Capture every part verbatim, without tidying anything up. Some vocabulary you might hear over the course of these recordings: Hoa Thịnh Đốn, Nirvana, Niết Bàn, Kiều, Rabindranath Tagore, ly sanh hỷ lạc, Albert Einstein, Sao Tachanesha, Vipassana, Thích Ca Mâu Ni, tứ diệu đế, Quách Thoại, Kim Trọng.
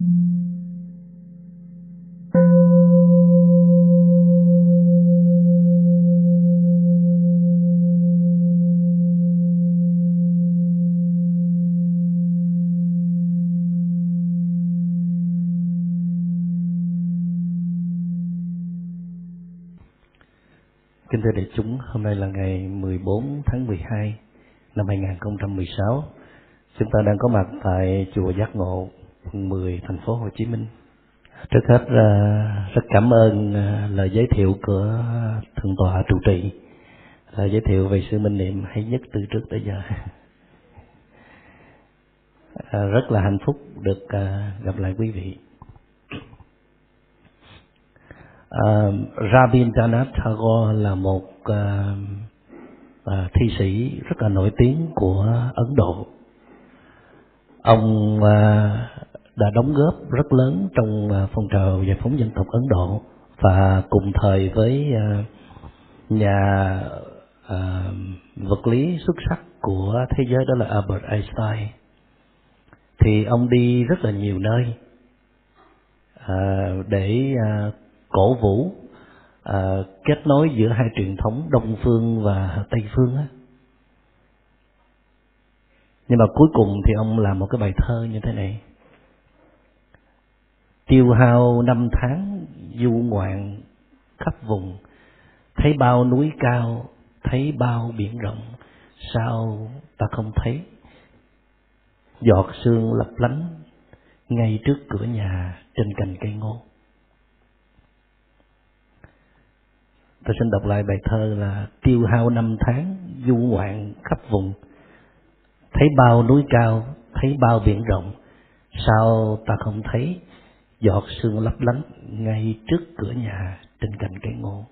Kính thưa đại chúng, hôm nay là ngày mười bốn tháng mười hai năm hai không một sáu. Chúng ta đang có mặt tại Chùa Giác Ngộ, quận mười, thành phố Hồ Chí Minh. Trước hết, rất cảm ơn lời giới thiệu của Thượng tọa trụ trì, lời giới thiệu về sự minh niệm hay nhất từ trước tới giờ. Rất là hạnh phúc được gặp lại quý vị. Uh, Rabindranath Tagore là một uh, uh, thi sĩ rất là nổi tiếng của Ấn Độ. Ông uh, đã đóng góp rất lớn trong uh, phong trào giải phóng dân tộc Ấn Độ, và cùng thời với uh, nhà uh, vật lý xuất sắc của thế giới, đó là Albert Einstein. Thì ông đi rất là nhiều nơi uh, để uh, cổ vũ à, kết nối giữa hai truyền thống Đông phương và Tây phương á. Nhưng mà cuối cùng thì ông làm một cái bài thơ như thế này: tiêu hao năm tháng du ngoạn khắp vùng, thấy bao núi cao, thấy bao biển rộng, sao ta không thấy giọt sương lấp lánh ngay trước cửa nhà trên cành cây ngô. Tôi xin đọc lại bài thơ là: tiêu hao năm tháng du ngoạn khắp vùng, thấy bao núi cao, thấy bao biển rộng, sao ta không thấy giọt sương lấp lánh ngay trước cửa nhà trên cành cây ngô.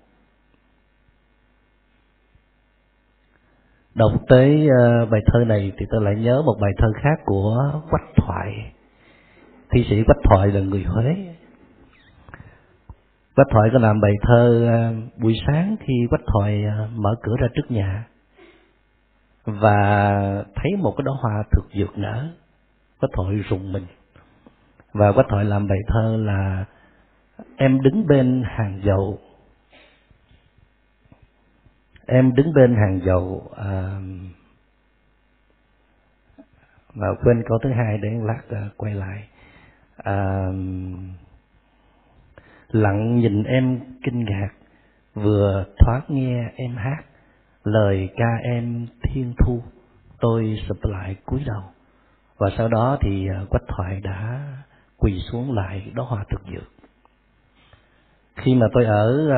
Đọc tới bài thơ này thì tôi lại nhớ một bài thơ khác của Quách Thoại. Thi sĩ Quách Thoại là người Huế. Quách Thoại có làm bài thơ buổi sáng khi Quách Thoại mở cửa ra trước nhà và thấy một cái đóa hoa thực dược nở, Quách Thoại rùng mình. Và Quách Thoại làm bài thơ là: em đứng bên hàng dậu, em đứng bên hàng dậu. À, và quên câu thứ hai để lát quay lại. À, lặng nhìn em kinh ngạc, vừa thoáng nghe em hát, lời ca em thiên thu, tôi sụp lại cúi đầu. Và sau đó thì Quách Thoại đã quỳ xuống lại đóa hoa thực dược. Khi mà tôi ở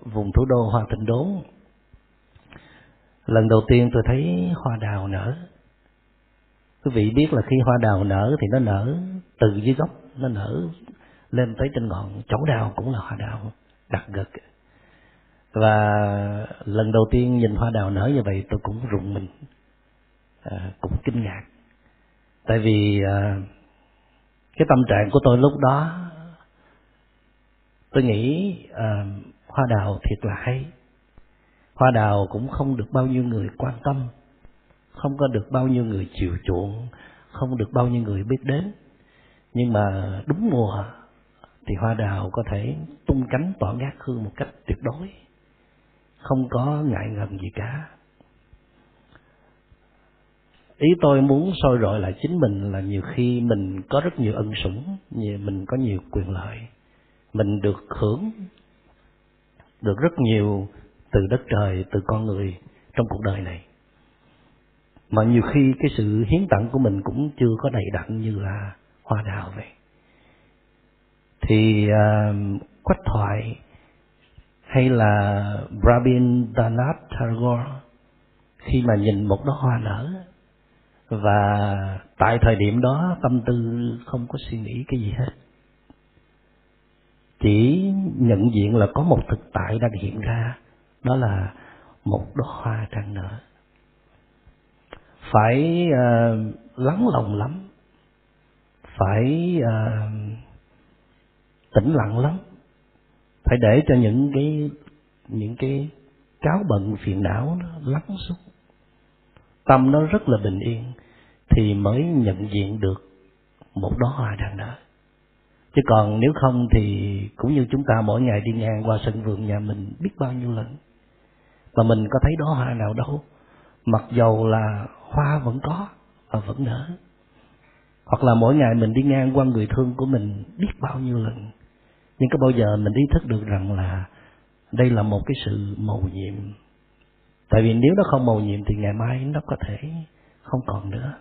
vùng thủ đô Hoa Thịnh Đốn, lần đầu tiên tôi thấy hoa đào nở. Quý vị biết là khi hoa đào nở thì nó nở từ dưới gốc, nó nở lên tới trên ngọn, chấu đào cũng là hoa đào đặc gật. Và lần đầu tiên nhìn hoa đào nở như vậy tôi cũng rùng mình, à, cũng kinh ngạc. Tại vì à, cái tâm trạng của tôi lúc đó, tôi nghĩ à, hoa đào thiệt là hay. Hoa đào cũng không được bao nhiêu người quan tâm, không có được bao nhiêu người chiều chuộng, không được bao nhiêu người biết đến. Nhưng mà đúng mùa thì hoa đào có thể tung cánh tỏa ngát hương một cách tuyệt đối, không có ngại ngần gì cả. Ý tôi muốn soi rọi lại chính mình là nhiều khi mình có rất nhiều ân sủng, mình có nhiều quyền lợi, mình được hưởng được rất nhiều từ đất trời, từ con người trong cuộc đời này, mà nhiều khi cái sự hiến tặng của mình cũng chưa có đầy đặn như là hoa đào vậy. Thì uh, Quách Thoại hay là Rabindranath Tagore khi mà nhìn một đóa hoa nở, và tại thời điểm đó tâm tư không có suy nghĩ cái gì hết, chỉ nhận diện là có một thực tại đang hiện ra, đó là một đóa hoa đang nở. Phải uh, lắng lòng lắm, phải uh, tĩnh lặng lắm, phải để cho những cái những cái cáo bận phiền não nó lắng xuống, tâm nó rất là bình yên, thì mới nhận diện được một đóa hoa đang nở. Chứ còn nếu không thì cũng như chúng ta mỗi ngày đi ngang qua sân vườn nhà mình biết bao nhiêu lần, mà mình có thấy đóa hoa nào đâu. Mặc dầu là hoa vẫn có và vẫn nở. Hoặc là mỗi ngày mình đi ngang qua người thương của mình biết bao nhiêu lần, nhưng có bao giờ mình ý thức được rằng là đây là một cái sự mầu nhiệm? Tại vì nếu nó không mầu nhiệm thì ngày mai nó có thể không còn nữa.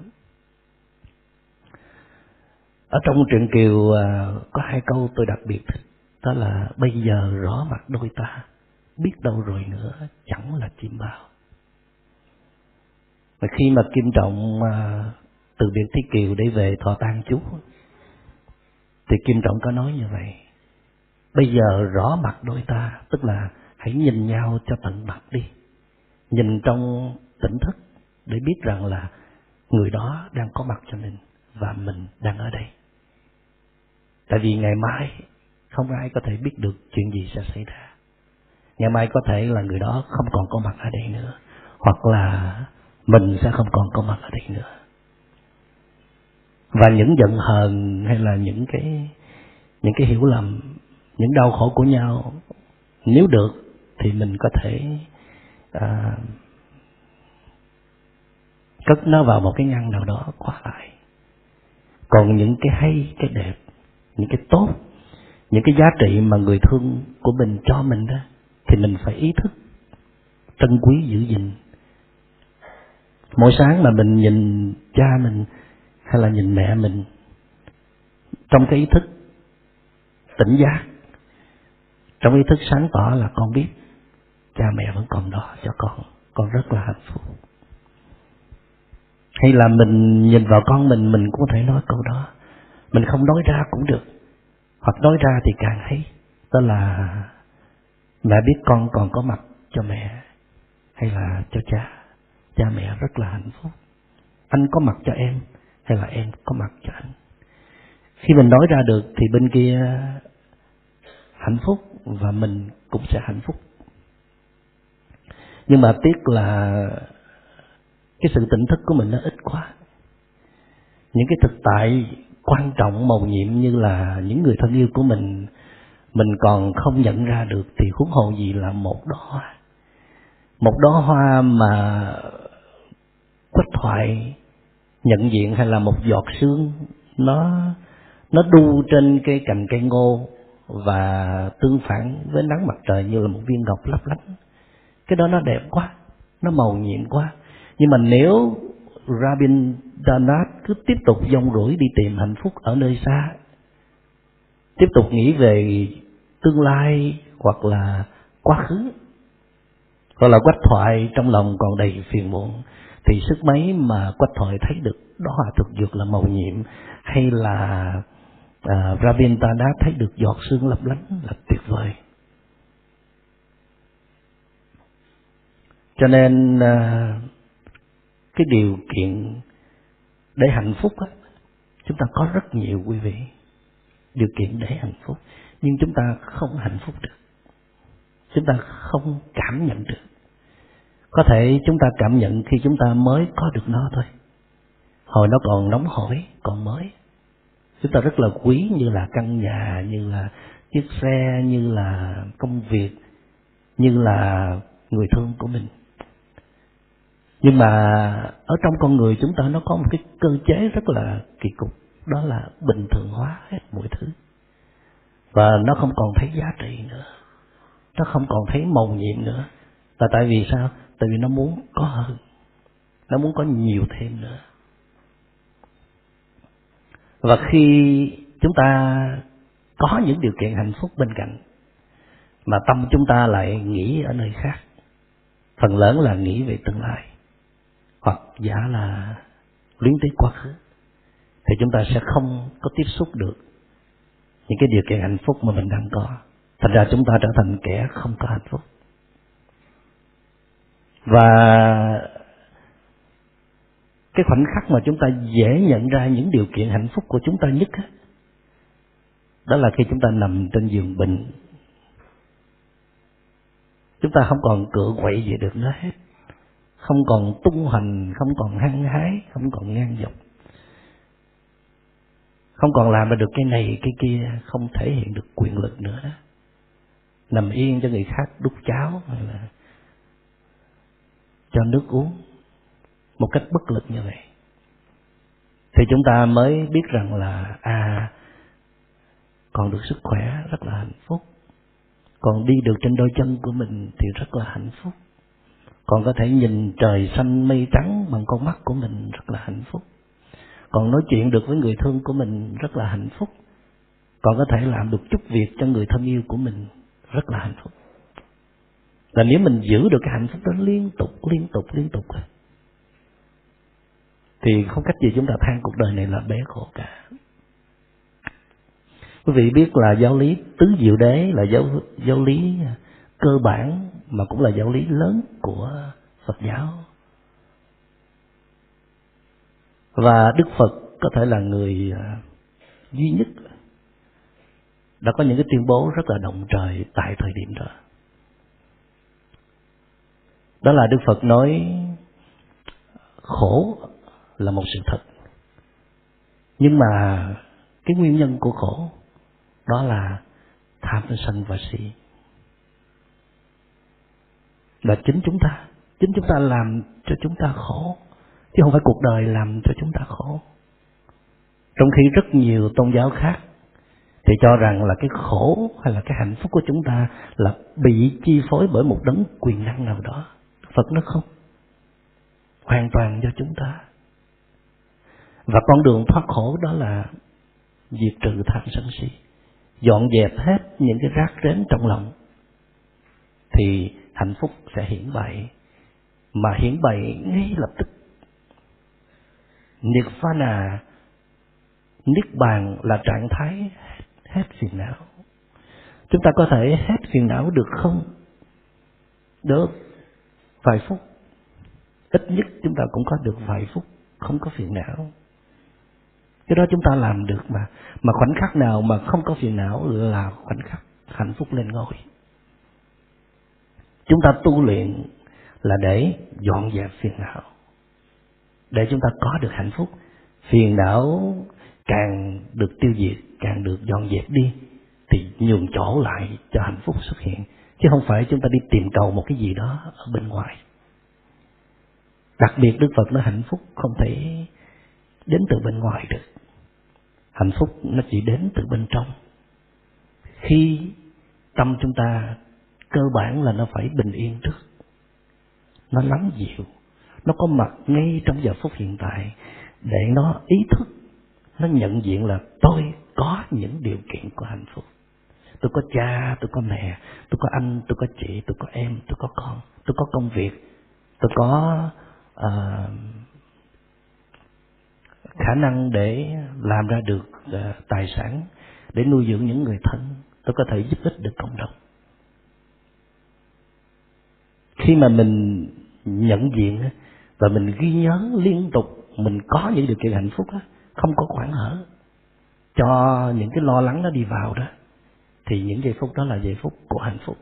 Ở trong truyện Kiều có hai câu tôi đặc biệt thích, đó là bây giờ rõ mặt đôi ta, biết đâu rồi nữa chẳng là chim bao. Mà khi mà Kim Trọng từ biệt Thí Kiều để về thọ tang chú, thì Kim Trọng có nói như vậy: bây giờ rõ mặt đôi ta, tức là hãy nhìn nhau cho tận mặt đi, nhìn trong tỉnh thức để biết rằng là người đó đang có mặt cho mình và mình đang ở đây. Tại vì ngày mai không ai có thể biết được chuyện gì sẽ xảy ra. Ngày mai có thể là người đó không còn có mặt ở đây nữa, hoặc là mình sẽ không còn có mặt ở đây nữa. Và những giận hờn hay là những cái những cái hiểu lầm, những đau khổ của nhau, nếu được thì mình có thể à, cất nó vào một cái ngăn nào đó khóa lại. Còn những cái hay, cái đẹp, những cái tốt, những cái giá trị mà người thương của mình cho mình đó, thì mình phải ý thức trân quý giữ gìn. Mỗi sáng mà mình nhìn cha mình hay là nhìn mẹ mình trong cái ý thức tỉnh giác, trong ý thức sáng tỏ là con biết cha mẹ vẫn còn đó cho con, con rất là hạnh phúc. Hay là mình nhìn vào con mình, mình cũng có thể nói câu đó. Mình không nói ra cũng được, hoặc nói ra thì càng hay. Đó là mẹ biết con còn có mặt cho mẹ hay là cho cha, cha mẹ rất là hạnh phúc. Anh có mặt cho em hay là em có mặt cho anh. Khi mình nói ra được thì bên kia hạnh phúc và mình cũng sẽ hạnh phúc. Nhưng mà tiếc là cái sự tỉnh thức của mình nó ít quá. Những cái thực tại quan trọng mầu nhiệm như là những người thân yêu của mình, mình còn không nhận ra được thì huống hồ gì là một đóa hoa. Một đóa hoa mà Quách Thoại nhận diện hay là một giọt sương nó nó đu trên cái cành cây ngô và tương phản với nắng mặt trời như là một viên ngọc lấp lánh. Cái đó nó đẹp quá, nó mầu nhiệm quá. Nhưng mà nếu Rabindranath cứ tiếp tục dông rủi đi tìm hạnh phúc ở nơi xa, tiếp tục nghĩ về tương lai hoặc là quá khứ, hoặc là Quách Thoại trong lòng còn đầy phiền muộn, thì sức mấy mà Quách Thoại thấy được đó là thực dược là mầu nhiệm, hay là uh, Rabindranath thấy được giọt sương lấp lánh là tuyệt vời. Cho nên uh, cái điều kiện để hạnh phúc đó, chúng ta có rất nhiều quý vị, điều kiện để hạnh phúc, nhưng chúng ta không hạnh phúc được, chúng ta không cảm nhận được. Có thể chúng ta cảm nhận khi chúng ta mới có được nó thôi, hồi nó còn nóng hổi, còn mới. Chúng ta rất là quý như là căn nhà, như là chiếc xe, như là công việc, như là người thương của mình. Nhưng mà ở trong con người chúng ta nó có một cái cơ chế rất là kỳ cục, đó là bình thường hóa hết mọi thứ. Và nó không còn thấy giá trị nữa, nó không còn thấy mầu nhiệm nữa. Và tại vì sao? Tại vì nó muốn có hơn, nó muốn có nhiều thêm nữa. Và khi chúng ta có những điều kiện hạnh phúc bên cạnh mà tâm chúng ta lại nghĩ ở nơi khác, phần lớn là nghĩ về tương lai hoặc giả là luyến tiếc quá khứ, thì chúng ta sẽ không có tiếp xúc được những cái điều kiện hạnh phúc mà mình đang có. Thành ra chúng ta trở thành kẻ không có hạnh phúc. Và cái khoảnh khắc mà chúng ta dễ nhận ra những điều kiện hạnh phúc của chúng ta nhất đó, đó là khi chúng ta nằm trên giường bệnh. Chúng ta không còn cựa quậy gì được nữa hết, không còn tung hoành, không còn hăng hái, không còn ngang dọc, Không còn làm được cái này cái kia, không thể hiện được quyền lực nữa đó. Nằm yên cho người khác đút cháo hay là cho nước uống một cách bất lực như vậy, thì chúng ta mới biết rằng là à, còn được sức khỏe rất là hạnh phúc, còn đi được trên đôi chân của mình thì rất là hạnh phúc, còn có thể nhìn trời xanh mây trắng bằng con mắt của mình rất là hạnh phúc, còn nói chuyện được với người thương của mình rất là hạnh phúc, còn có thể làm được chút việc cho người thân yêu của mình rất là hạnh phúc. Là nếu mình giữ được cái hạnh phúc đó liên tục, liên tục, liên tục thì không cách gì chúng ta than cuộc đời này là bé khổ cả. Quý vị biết là giáo lý tứ diệu đế là giáo, giáo lý cơ bản mà cũng là giáo lý lớn của Phật giáo. Và Đức Phật có thể là người duy nhất đã có những cái tuyên bố rất là động trời tại thời điểm đó. Đó là Đức Phật nói khổ là một sự thật, nhưng mà cái nguyên nhân của khổ đó là tham sân và si. Là chính chúng ta, chính chúng ta làm cho chúng ta khổ, chứ không phải cuộc đời làm cho chúng ta khổ. Trong khi rất nhiều tôn giáo khác thì cho rằng là cái khổ hay là cái hạnh phúc của chúng ta là bị chi phối bởi một đấng quyền năng nào đó. Phật nó không, hoàn toàn do chúng ta. Và con đường thoát khổ đó là diệt trừ tham sân si, dọn dẹp hết những cái rác rến trong lòng, thì hạnh phúc sẽ hiển bày. Mà hiển bày ngay lập tức. Nirvana, niết bàn là trạng thái hết phiền não. Chúng ta có thể hết phiền não được không? Được vài phút, ít nhất chúng ta cũng có được vài phút không có phiền não. Cái đó chúng ta làm được mà. Mà khoảnh khắc nào mà không có phiền não là khoảnh khắc hạnh phúc lên ngôi. Chúng ta tu luyện là để dọn dẹp phiền não, để chúng ta có được hạnh phúc. Phiền não càng được tiêu diệt, càng được dọn dẹp đi, thì nhường chỗ lại cho hạnh phúc xuất hiện. Chứ không phải chúng ta đi tìm cầu một cái gì đó ở bên ngoài. Đặc biệt Đức Phật nói hạnh phúc không thể đến từ bên ngoài được. Hạnh phúc nó chỉ đến từ bên trong. Khi tâm chúng ta cơ bản là nó phải bình yên trước, nó lắng dịu, nó có mặt ngay trong giờ phút hiện tại, để nó ý thức, nó nhận diện là tôi có những điều kiện của hạnh phúc. Tôi có cha, tôi có mẹ, tôi có anh, tôi có chị, tôi có em, tôi có con, tôi có công việc, tôi có uh, khả năng để làm ra được uh, tài sản, để nuôi dưỡng những người thân, tôi có thể giúp ích được cộng đồng. Khi mà mình nhận diện và mình ghi nhớ liên tục mình có những điều kiện hạnh phúc đó, không có khoảng hở cho những cái lo lắng nó đi vào đó, thì những giây phút đó là giây phút của hạnh phúc.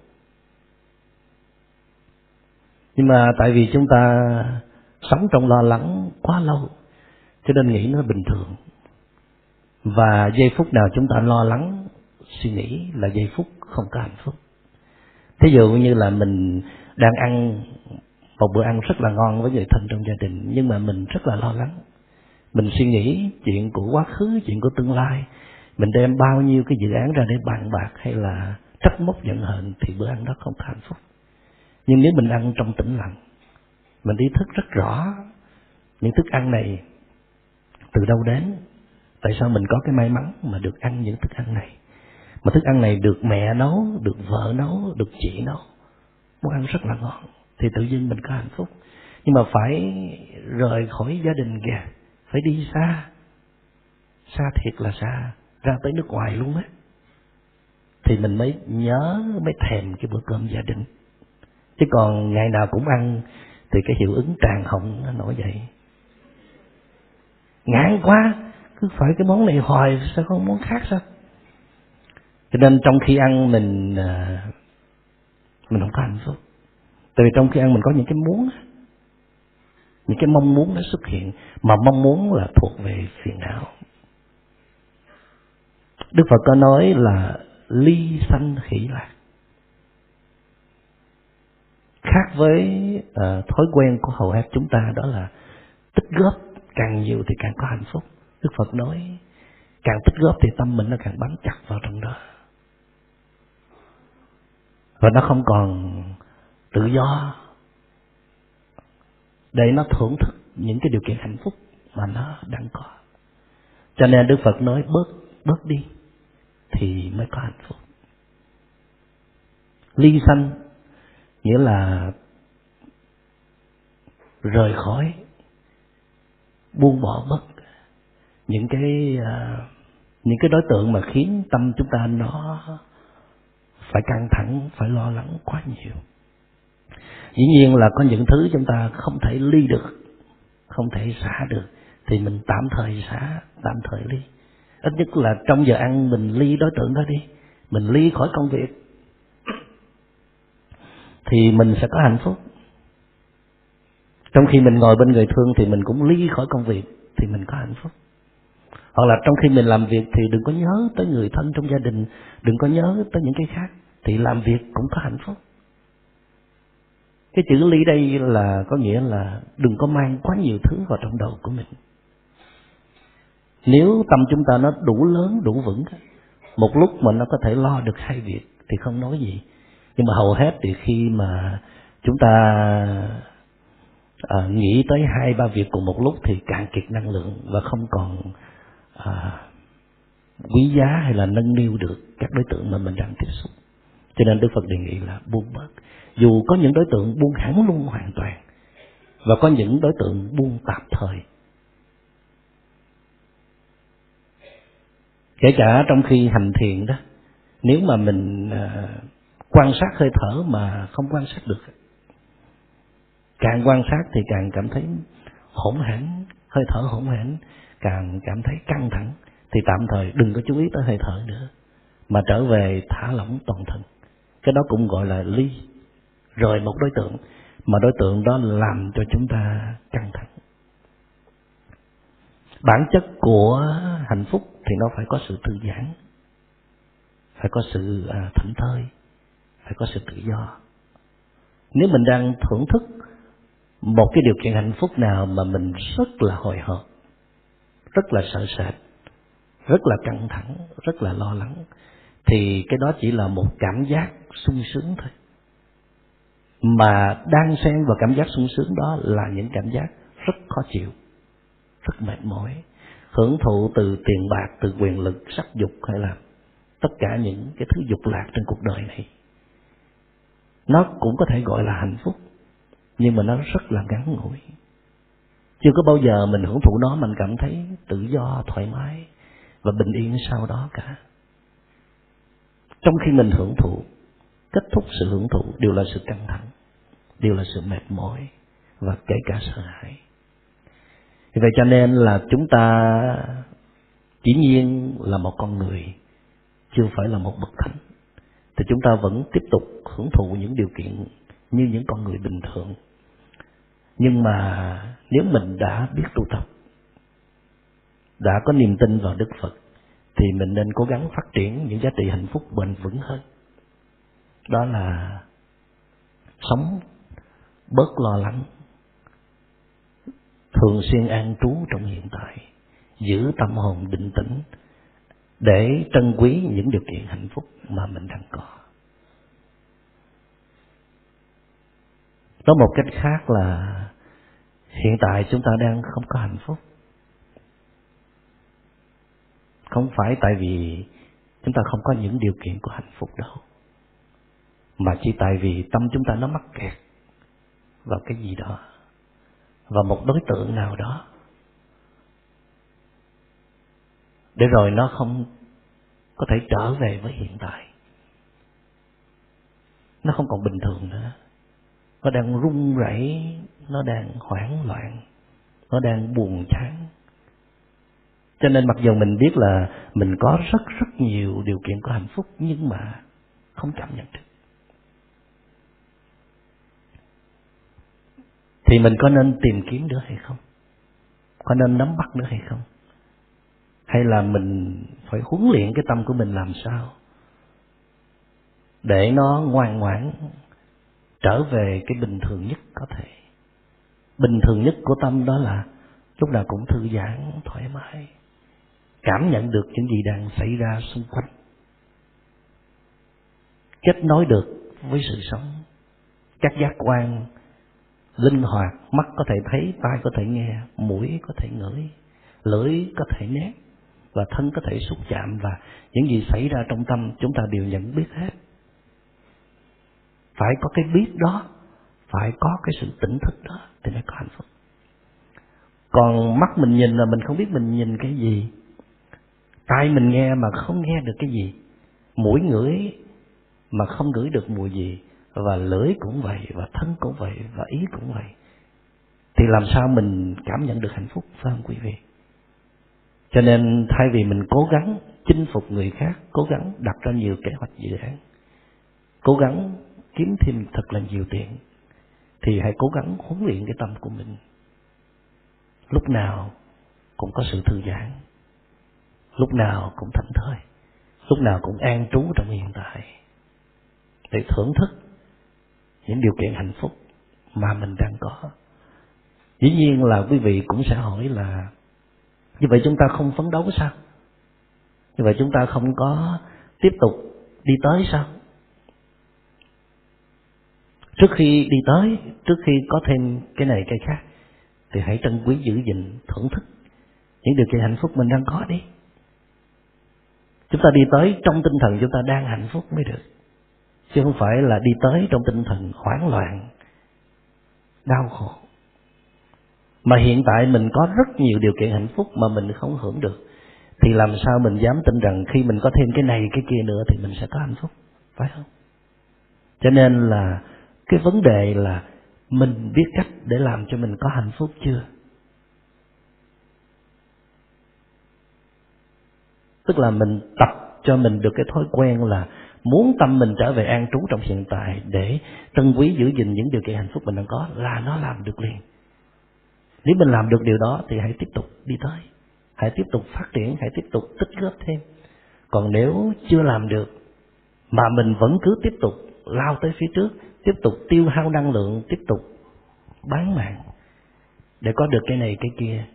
Nhưng mà tại vì chúng ta sống trong lo lắng quá lâu cho nên nghĩ nó bình thường. Và giây phút nào chúng ta lo lắng, suy nghĩ là giây phút không có hạnh phúc. Thí dụ như là mình đang ăn một bữa ăn rất là ngon với người thân trong gia đình, nhưng mà mình rất là lo lắng. Mình suy nghĩ chuyện của quá khứ, chuyện của tương lai. Mình đem bao nhiêu cái dự án ra để bàn bạc hay là trách móc giận hờn, thì bữa ăn đó không có hạnh phúc. Nhưng nếu mình ăn trong tĩnh lặng, mình ý thức rất rõ những thức ăn này từ đâu đến, tại sao mình có cái may mắn mà được ăn những thức ăn này. Mà thức ăn này được mẹ nấu, được vợ nấu, được chị nấu, món ăn rất là ngon, thì tự dưng mình có hạnh phúc. Nhưng mà phải rời khỏi gia đình kìa, phải đi xa, xa thiệt là xa, ra tới nước ngoài luôn á, thì mình mới nhớ, mới thèm cái bữa cơm gia đình. Chứ còn ngày nào cũng ăn thì cái hiệu ứng tràn họng nó nổi dậy. Ngán quá, cứ phải cái món này hoài, sao không món khác sao? Cho nên trong khi ăn mình mình không có hạnh phúc. Tại vì trong khi ăn mình có những cái muốn, những cái mong muốn nó xuất hiện, mà mong muốn là thuộc về phiền não. Đức Phật có nói là ly sanh hỷ lạc. Khác với uh, thói quen của hầu hết chúng ta, đó là tích góp càng nhiều thì càng có hạnh phúc. Đức Phật nói càng tích góp thì tâm mình nó càng bám chặt vào trong đó, và nó không còn tự do để nó thưởng thức những cái điều kiện hạnh phúc mà nó đang có. Cho nên Đức Phật nói bớt bớt đi thì mới có hạnh phúc. Ly sanh nghĩa là rời khỏi, buông bỏ bớt những cái những cái đối tượng mà khiến tâm chúng ta nó phải căng thẳng, phải lo lắng quá nhiều. Dĩ nhiên là có những thứ chúng ta không thể ly được, không thể xả được, thì mình tạm thời xả, tạm thời ly. Ít nhất là trong giờ ăn mình ly đối tượng đó đi, mình ly khỏi công việc thì mình sẽ có hạnh phúc. Trong khi mình ngồi bên người thương thì mình cũng ly khỏi công việc thì mình có hạnh phúc. Hoặc là trong khi mình làm việc thì đừng có nhớ tới người thân trong gia đình, đừng có nhớ tới những cái khác, thì làm việc cũng có hạnh phúc. Cái chữ ly đây là có nghĩa là đừng có mang quá nhiều thứ vào trong đầu của mình. Nếu tâm chúng ta nó đủ lớn, đủ vững, một lúc mà nó có thể lo được hai việc thì không nói gì. Nhưng mà hầu hết thì khi mà chúng ta à, nghĩ tới hai ba việc cùng một lúc thì cạn kiệt năng lượng và không còn à, quý giá hay là nâng niu được các đối tượng mà mình đang tiếp xúc. Cho nên Đức Phật đề nghị là buông bớt. Dù có những đối tượng buông hẳn luôn hoàn toàn, và có những đối tượng buông tạm thời. Kể cả trong khi hành thiền đó, nếu mà mình à, quan sát hơi thở mà không quan sát được, càng quan sát thì càng cảm thấy hỗn hển, hơi thở hỗn hển, càng cảm thấy căng thẳng, thì tạm thời đừng có chú ý tới hơi thở nữa, mà trở về thả lỏng toàn thân. Cái đó cũng gọi là ly, rời một đối tượng, mà đối tượng đó làm cho chúng ta căng thẳng. Bản chất của hạnh phúc thì nó phải có sự thư giãn, phải có sự thảnh thơi, phải có sự tự do. Nếu mình đang thưởng thức một cái điều kiện hạnh phúc nào mà mình rất là hồi hộp, rất là sợ sệt, rất là căng thẳng, rất là lo lắng, thì cái đó chỉ là một cảm giác sung sướng thôi. Mà đang xen vào cảm giác sung sướng đó là những cảm giác rất khó chịu, rất mệt mỏi, hưởng thụ từ tiền bạc, từ quyền lực, sắc dục hay là tất cả những cái thứ dục lạc trên cuộc đời này. Nó cũng có thể gọi là hạnh phúc, nhưng mà nó rất là ngắn ngủi. Chưa có bao giờ mình hưởng thụ nó mình cảm thấy tự do, thoải mái và bình yên sau đó cả. Trong khi mình hưởng thụ, kết thúc sự hưởng thụ đều là sự căng thẳng, đều là sự mệt mỏi và kể cả sợ hãi. Vậy cho nên là chúng ta chỉ nhiên là một con người, chưa phải là một bậc thánh, thì chúng ta vẫn tiếp tục hưởng thụ những điều kiện như những con người bình thường. Nhưng mà nếu mình đã biết tu tập, đã có niềm tin vào Đức Phật, thì mình nên cố gắng phát triển những giá trị hạnh phúc bền vững hơn. Đó là sống bớt lo lắng, thường xuyên an trú trong hiện tại, giữ tâm hồn định tĩnh để trân quý những điều kiện hạnh phúc mà mình đang có. Nói một cách khác là hiện tại chúng ta đang không có hạnh phúc. Không phải tại vì chúng ta không có những điều kiện của hạnh phúc đâu, mà chỉ tại vì tâm chúng ta nó mắc kẹt vào cái gì đó, vào một đối tượng nào đó, để rồi nó không có thể trở về với hiện tại. Nó không còn bình thường nữa. Nó đang rung rẩy, nó đang hoảng loạn, nó đang buồn chán. Cho nên mặc dù mình biết là mình có rất rất nhiều điều kiện của hạnh phúc, nhưng mà không cảm nhận được. Thì mình có nên tìm kiếm nữa hay không? Có nên nắm bắt nữa hay không? hay là mình phải huấn luyện cái tâm của mình làm sao để nó ngoan ngoãn trở về cái bình thường nhất có thể. Bình thường nhất của tâm đó là lúc nào cũng thư giãn, thoải mái, cảm nhận được những gì đang xảy ra xung quanh, kết nối được với sự sống. Các giác quan linh hoạt, mắt có thể thấy, tai có thể nghe, mũi có thể ngửi, lưỡi có thể nếm, và thân có thể xúc chạm, và những gì xảy ra trong tâm chúng ta đều nhận biết hết. Phải có cái biết đó, phải có cái sự tỉnh thức đó thì mới có hạnh phúc. Còn mắt mình nhìn là mình không biết mình nhìn cái gì, tai mình nghe mà không nghe được cái gì, mũi ngửi mà không ngửi được mùi gì, và lưỡi cũng vậy, và thân cũng vậy, và ý cũng vậy, thì làm sao mình cảm nhận được hạnh phúc, phải không quý vị? Cho nên thay vì mình cố gắng chinh phục người khác, cố gắng đặt ra nhiều kế hoạch dự án, cố gắng kiếm thêm thật là nhiều tiền, thì hãy cố gắng huấn luyện cái tâm của mình lúc nào cũng có sự thư giãn, lúc nào cũng thảnh thơi, lúc nào cũng an trú trong hiện tại, để thưởng thức những điều kiện hạnh phúc mà mình đang có. Dĩ nhiên là quý vị cũng sẽ hỏi là như vậy chúng ta không phấn đấu sao? Như vậy chúng ta không có tiếp tục đi tới sao? Trước khi đi tới, trước khi có thêm cái này cái khác, thì hãy trân quý giữ gìn, thưởng thức những điều kiện hạnh phúc mình đang có đi. Chúng ta đi tới trong tinh thần chúng ta đang hạnh phúc mới được, chứ không phải là đi tới trong tinh thần hoảng loạn, đau khổ. Mà hiện tại mình có rất nhiều điều kiện hạnh phúc mà mình không hưởng được, thì làm sao mình dám tin rằng khi mình có thêm cái này cái kia nữa thì mình sẽ có hạnh phúc, phải không? Cho nên là cái vấn đề là mình biết cách để làm cho mình có hạnh phúc chưa? Tức là mình tập cho mình được cái thói quen là muốn tâm mình trở về an trú trong hiện tại, để trân quý giữ gìn những điều kiện hạnh phúc mình đang có, là nó làm được liền. Nếu mình làm được điều đó thì hãy tiếp tục đi tới, hãy tiếp tục phát triển, hãy tiếp tục tích góp thêm. Còn nếu chưa làm được mà mình vẫn cứ tiếp tục lao tới phía trước, tiếp tục tiêu hao năng lượng, tiếp tục bán mạng để có được cái này cái kia,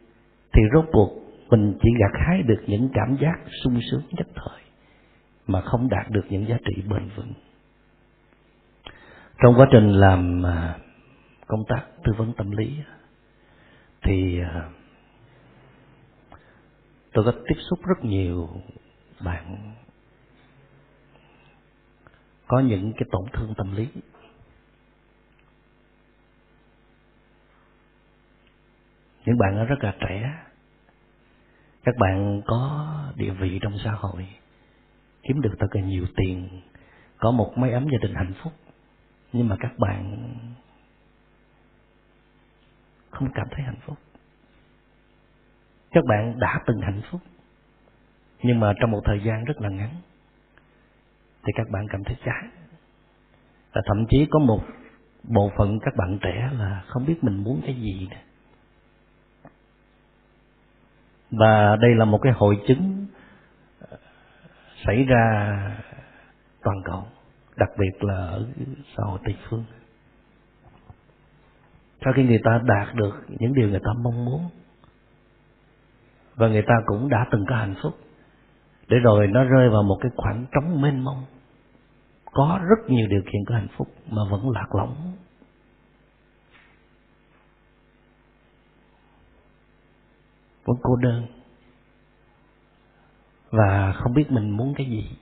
thì rốt cuộc mình chỉ gặt hái được những cảm giác sung sướng nhất thời, mà không đạt được những giá trị bền vững. Trong quá trình làm công tác tư vấn tâm lý thì tôi có tiếp xúc rất nhiều bạn có những cái tổn thương tâm lý. Những bạn đó rất là trẻ, các bạn có địa vị trong xã hội, kiếm được thật là nhiều tiền, có một mái ấm gia đình hạnh phúc, nhưng mà các bạn không cảm thấy hạnh phúc. Các bạn đã từng hạnh phúc, nhưng mà trong một thời gian rất là ngắn thì các bạn cảm thấy chán. Và thậm chí có một bộ phận các bạn trẻ là không biết mình muốn cái gì nữa. Và đây là một cái hội chứng xảy ra toàn cầu, đặc biệt là ở xã hội Tây phương. Sau khi người ta đạt được những điều người ta mong muốn, và người ta cũng đã từng có hạnh phúc, để rồi nó rơi vào một cái khoảng trống mênh mông, có rất nhiều điều kiện có hạnh phúc mà vẫn lạc lõng. Vẫn cô đơn và không biết mình muốn cái gì.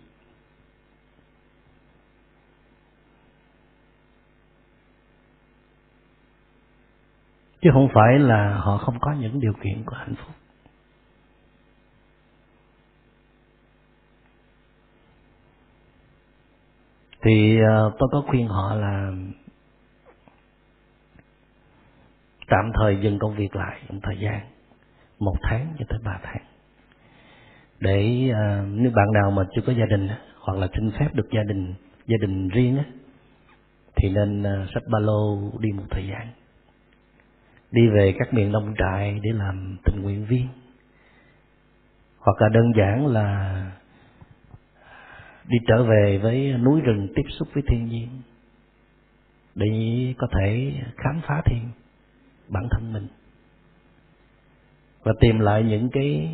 Chứ không phải là họ không có những điều kiện của hạnh phúc. Thì tôi có khuyên họ là tạm thời dừng công việc lại trong thời gian một tháng cho tới ba tháng. Để à, nếu bạn nào mà chưa có gia đình hoặc là xin phép được gia đình gia đình riêng á, thì nên à, xách ba lô đi một thời gian, đi về các miền nông trại để làm tình nguyện viên, hoặc là đơn giản là đi trở về với núi rừng, tiếp xúc với thiên nhiên để có thể khám phá thêm bản thân mình và tìm lại những cái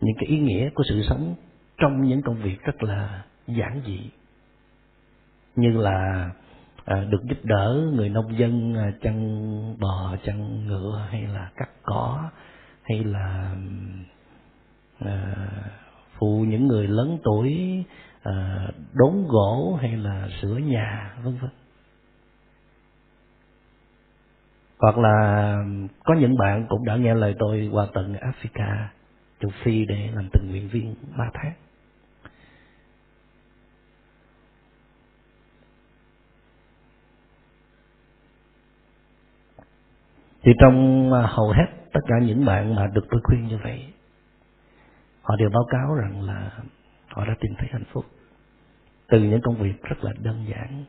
những cái ý nghĩa của sự sống trong những công việc rất là giản dị, như là à, được giúp đỡ người nông dân chăn bò, chăn ngựa, hay là cắt cỏ, hay là à, phụ những người lớn tuổi à, đốn gỗ, hay là sửa nhà, vân vân. Hoặc là có những bạn cũng đã nghe lời tôi qua tận Africa, châu Phi để làm tình nguyện viên ba tháng. Thì trong hầu hết tất cả những bạn mà được tôi khuyên như vậy, họ đều báo cáo rằng là họ đã tìm thấy hạnh phúc từ những công việc rất là đơn giản.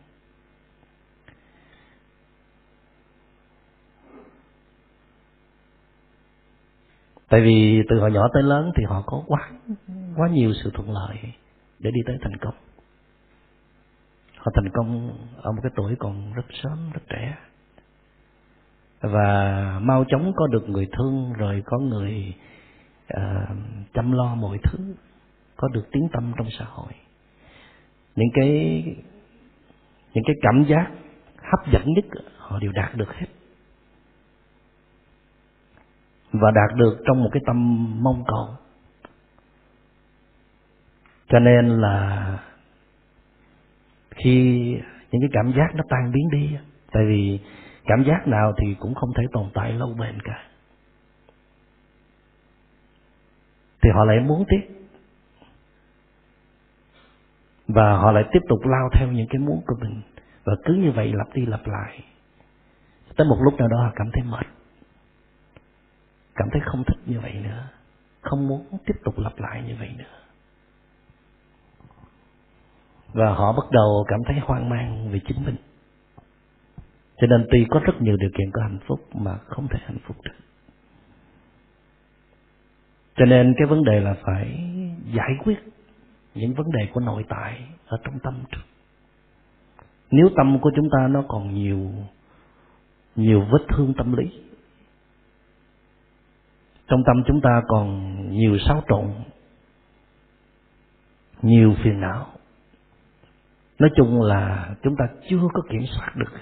Tại vì từ họ nhỏ tới lớn thì họ có quá quá nhiều sự thuận lợi để đi tới thành công. Họ thành công ở một cái tuổi còn rất sớm, rất trẻ, và mau chóng có được người thương, rồi có người uh, chăm lo mọi thứ, có được tiếng tăm trong xã hội. Những cái những cái cảm giác hấp dẫn nhất họ đều đạt được hết, và đạt được trong một cái tâm mong cầu. Cho nên là khi những cái cảm giác nó tan biến đi, tại vì cảm giác nào thì cũng không thể tồn tại lâu bền cả, thì họ lại muốn tiếp, và họ lại tiếp tục lao theo những cái muốn của mình, và cứ như vậy lặp đi lặp lại. Tới một lúc nào đó họ cảm thấy mệt, cảm thấy không thích như vậy nữa, không muốn tiếp tục lặp lại như vậy nữa, và họ bắt đầu cảm thấy hoang mang về chính mình. Cho nên tuy có rất nhiều điều kiện có hạnh phúc mà không thể hạnh phúc được. Cho nên cái vấn đề là phải giải quyết những vấn đề của nội tại ở trong tâm trước. Nếu tâm của chúng ta nó còn nhiều nhiều vết thương tâm lý, trong tâm chúng ta còn nhiều xáo trộn, nhiều phiền não, nói chung là chúng ta chưa có kiểm soát được,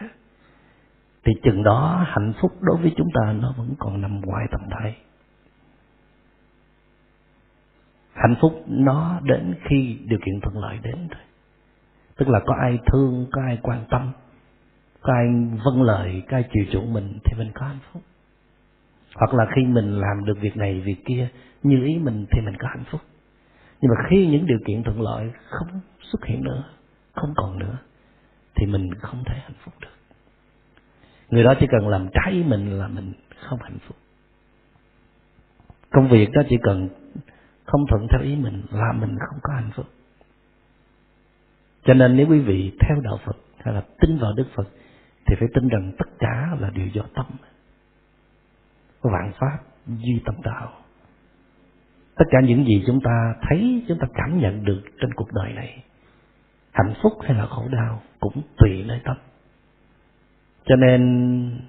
thì chừng đó hạnh phúc đối với chúng ta nó vẫn còn nằm ngoài tầm tay. Hạnh phúc nó đến khi điều kiện thuận lợi đến thôi, tức là có ai thương, có ai quan tâm, có ai vâng lời, có ai chiều chuộng mình thì mình có hạnh phúc. Hoặc là khi mình làm được việc này, việc kia như ý mình thì mình có hạnh phúc. Nhưng mà khi những điều kiện thuận lợi không xuất hiện nữa, không còn nữa, thì mình không thể hạnh phúc được. Người đó chỉ cần làm trái ý mình là mình không hạnh phúc. Công việc đó chỉ cần không thuận theo ý mình là mình không có hạnh phúc. Cho nên nếu quý vị theo đạo Phật hay là tin vào Đức Phật thì phải tin rằng tất cả là điều do tâm. Vạn pháp duy tâm tạo. Tất cả những gì chúng ta thấy, chúng ta cảm nhận được trên cuộc đời này, hạnh phúc hay là khổ đau cũng tùy nơi tâm. Cho nên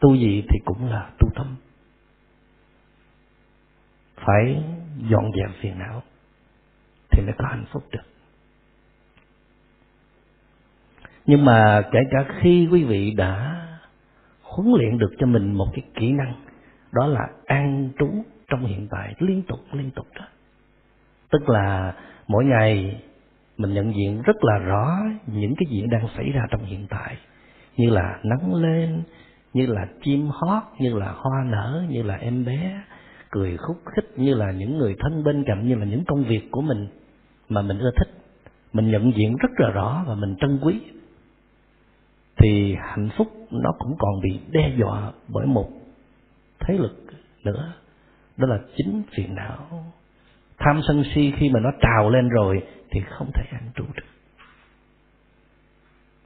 tu gì thì cũng là tu tâm. Phải dọn dẹp phiền não thì mới có hạnh phúc được. Nhưng mà kể cả khi quý vị đã huấn luyện được cho mình một cái kỹ năng, đó là an trú trong hiện tại liên tục liên tục đó, tức là mỗi ngày mình nhận diện rất là rõ những cái gì đang xảy ra trong hiện tại, như là nắng lên, như là chim hót, như là hoa nở, như là em bé cười khúc khích, như là những người thân bên cạnh, như là những công việc của mình mà mình ưa thích, mình nhận diện rất là rõ và mình trân quý, thì hạnh phúc nó cũng còn bị đe dọa bởi một thế lực nữa, đó là chính phiền não. Tham sân si khi mà nó trào lên rồi thì không thể an trú được,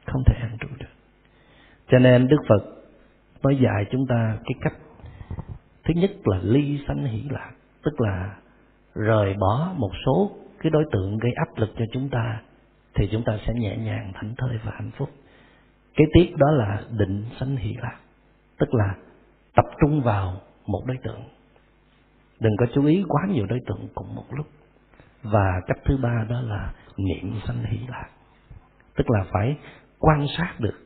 không thể an trú được. Cho nên Đức Phật mới dạy chúng ta cái cách thứ nhất là ly sanh hỷ lạc, tức là rời bỏ một số cái đối tượng gây áp lực cho chúng ta, thì chúng ta sẽ nhẹ nhàng, thảnh thơi và hạnh phúc. Cái tiếp đó là định sanh hỷ lạc, tức là tập trung vào một đối tượng, đừng có chú ý quá nhiều đối tượng cùng một lúc. Và cách thứ ba đó là niệm sanh hỷ lạc, tức là phải quan sát được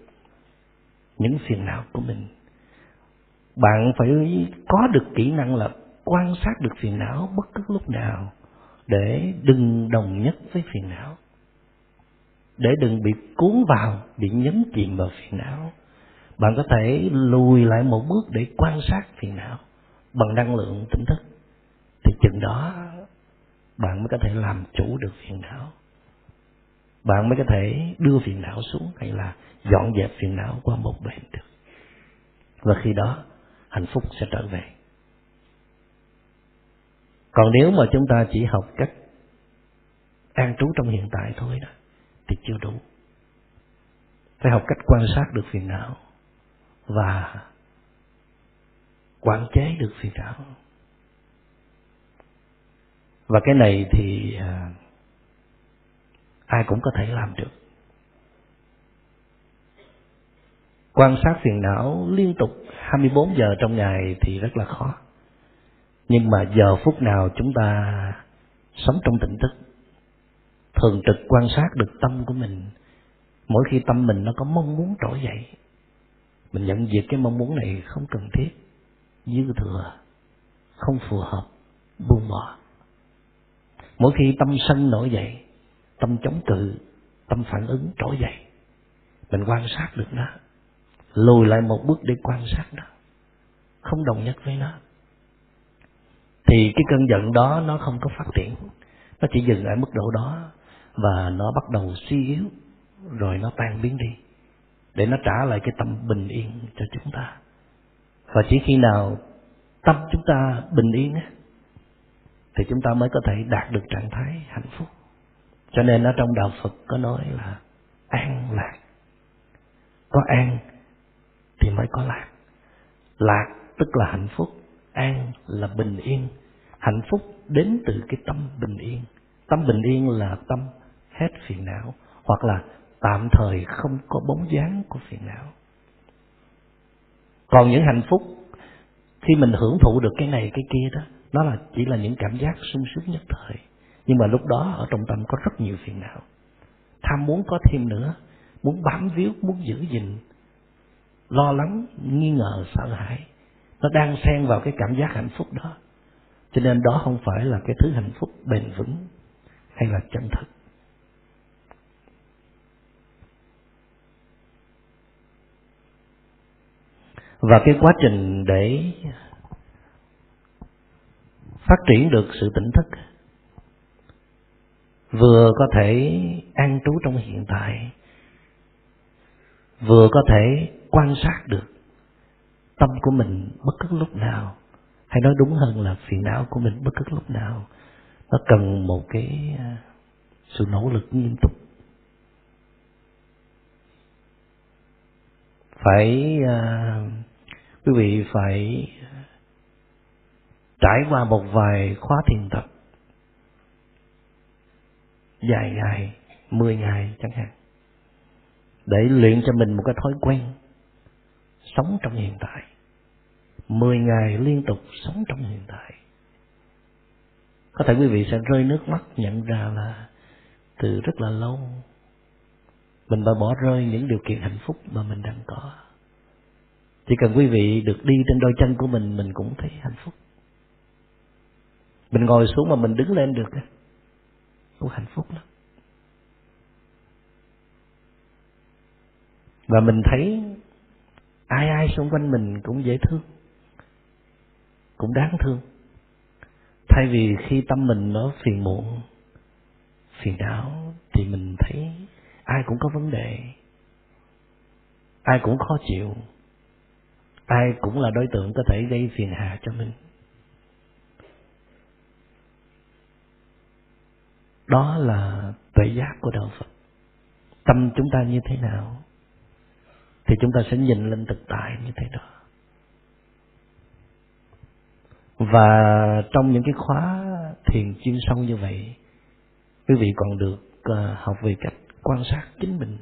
những phiền não của mình. Bạn phải có được kỹ năng là quan sát được phiền não bất cứ lúc nào, để đừng đồng nhất với phiền não, để đừng bị cuốn vào, bị nhấn chìm vào phiền não. Bạn có thể lùi lại một bước để quan sát phiền não bằng năng lượng tỉnh thức, thì chừng đó bạn mới có thể làm chủ được phiền não, bạn mới có thể đưa phiền não xuống hay là dọn dẹp phiền não qua một bên được. Và khi đó hạnh phúc sẽ trở về. Còn nếu mà chúng ta chỉ học cách an trú trong hiện tại thôi đó thì chưa đủ, phải học cách quan sát được phiền não và quản chế được phiền não. Và cái này thì ai cũng có thể làm được. Quan sát phiền não liên tục hai mươi bốn giờ trong ngày thì rất là khó, nhưng mà giờ phút nào chúng ta sống trong tỉnh thức, thường trực quan sát được tâm của mình, mỗi khi tâm mình nó có mong muốn trỗi dậy, mình nhận diện cái mong muốn này không cần thiết, dư thừa, không phù hợp, buông bỏ. Mỗi khi tâm sân nổi dậy, tâm chống cự, tâm phản ứng trỗi dậy, mình quan sát được nó, lùi lại một bước để quan sát nó, không đồng nhất với nó, thì cái cơn giận đó nó không có phát triển, nó chỉ dừng ở mức độ đó và nó bắt đầu suy yếu rồi nó tan biến đi, để nó trả lại cái tâm bình yên cho chúng ta. Và chỉ khi nào tâm chúng ta bình yên á thì chúng ta mới có thể đạt được trạng thái hạnh phúc. Cho nên ở trong đạo Phật có nói là an lạc, có an thì mới có lạc. Lạc tức là hạnh phúc, an là bình yên. Hạnh phúc đến từ cái tâm bình yên. Tâm bình yên là tâm hết phiền não, hoặc là tạm thời không có bóng dáng của phiền não. Còn những hạnh phúc khi mình hưởng thụ được cái này cái kia đó, nó là chỉ là những cảm giác sung sướng nhất thời, nhưng mà lúc đó ở trong tâm có rất nhiều phiền não, tham muốn có thêm nữa, muốn bám víu, muốn giữ gìn, lo lắng, nghi ngờ, sợ hãi, nó đang xen vào cái cảm giác hạnh phúc đó. Cho nên đó không phải là cái thứ hạnh phúc bền vững hay là chân thật. Và cái quá trình để phát triển được sự tỉnh thức, vừa có thể an trú trong hiện tại, vừa có thể quan sát được tâm của mình bất cứ lúc nào, hay nói đúng hơn là phiền não của mình bất cứ lúc nào, nó cần một cái sự nỗ lực nghiêm túc. Phải uh, quý vị phải trải qua một vài khóa thiền tập dài ngày, mười ngày chẳng hạn, để luyện cho mình một cái thói quen sống trong hiện tại. Mười ngày liên tục sống trong hiện tại, có thể quý vị sẽ rơi nước mắt nhận ra là từ rất là lâu mình đã bỏ rơi những điều kiện hạnh phúc mà mình đang có. Chỉ cần quý vị được đi trên đôi chân của mình, mình cũng thấy hạnh phúc. Mình ngồi xuống mà mình đứng lên được cũng hạnh phúc lắm. Và mình thấy ai ai xung quanh mình cũng dễ thương, cũng đáng thương. Thay vì khi tâm mình nó phiền muộn, phiền não, thì mình thấy ai cũng có vấn đề, ai cũng khó chịu, ai cũng là đối tượng có thể gây phiền hà cho mình. Đó là tuệ giác của đạo Phật. Tâm chúng ta như thế nào thì chúng ta sẽ nhìn lên thực tại như thế đó. Và trong những cái khóa thiền chuyên sâu như vậy, quý vị còn được học về cách quan sát chính mình,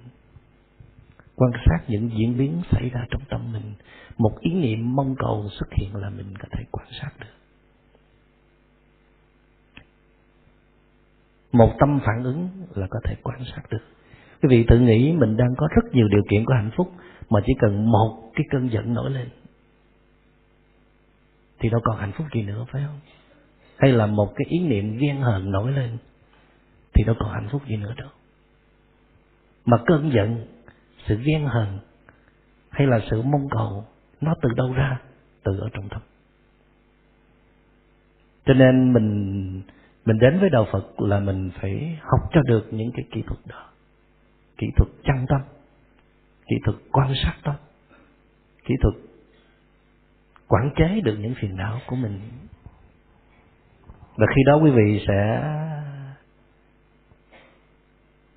quan sát những diễn biến xảy ra trong tâm mình. Một ý niệm mong cầu xuất hiện là mình có thể quan sát được. Một tâm phản ứng là có thể quan sát được. Quý vị tự nghĩ mình đang có rất nhiều điều kiện của hạnh phúc, mà chỉ cần một cái cơn giận nổi lên thì đâu còn hạnh phúc gì nữa, phải không? Hay là một cái ý niệm ghen hờn nổi lên thì đâu còn hạnh phúc gì nữa đâu. Mà cơn giận, sự ghen hờn hay là sự mong cầu, nó từ đâu ra? Từ ở trong tâm. Cho nên mình mình đến với đạo Phật là mình phải học cho được những cái kỹ thuật đó. Kỹ thuật chăm tâm, kỹ thuật quan sát tâm, kỹ thuật quản chế được những phiền não của mình. Và khi đó quý vị sẽ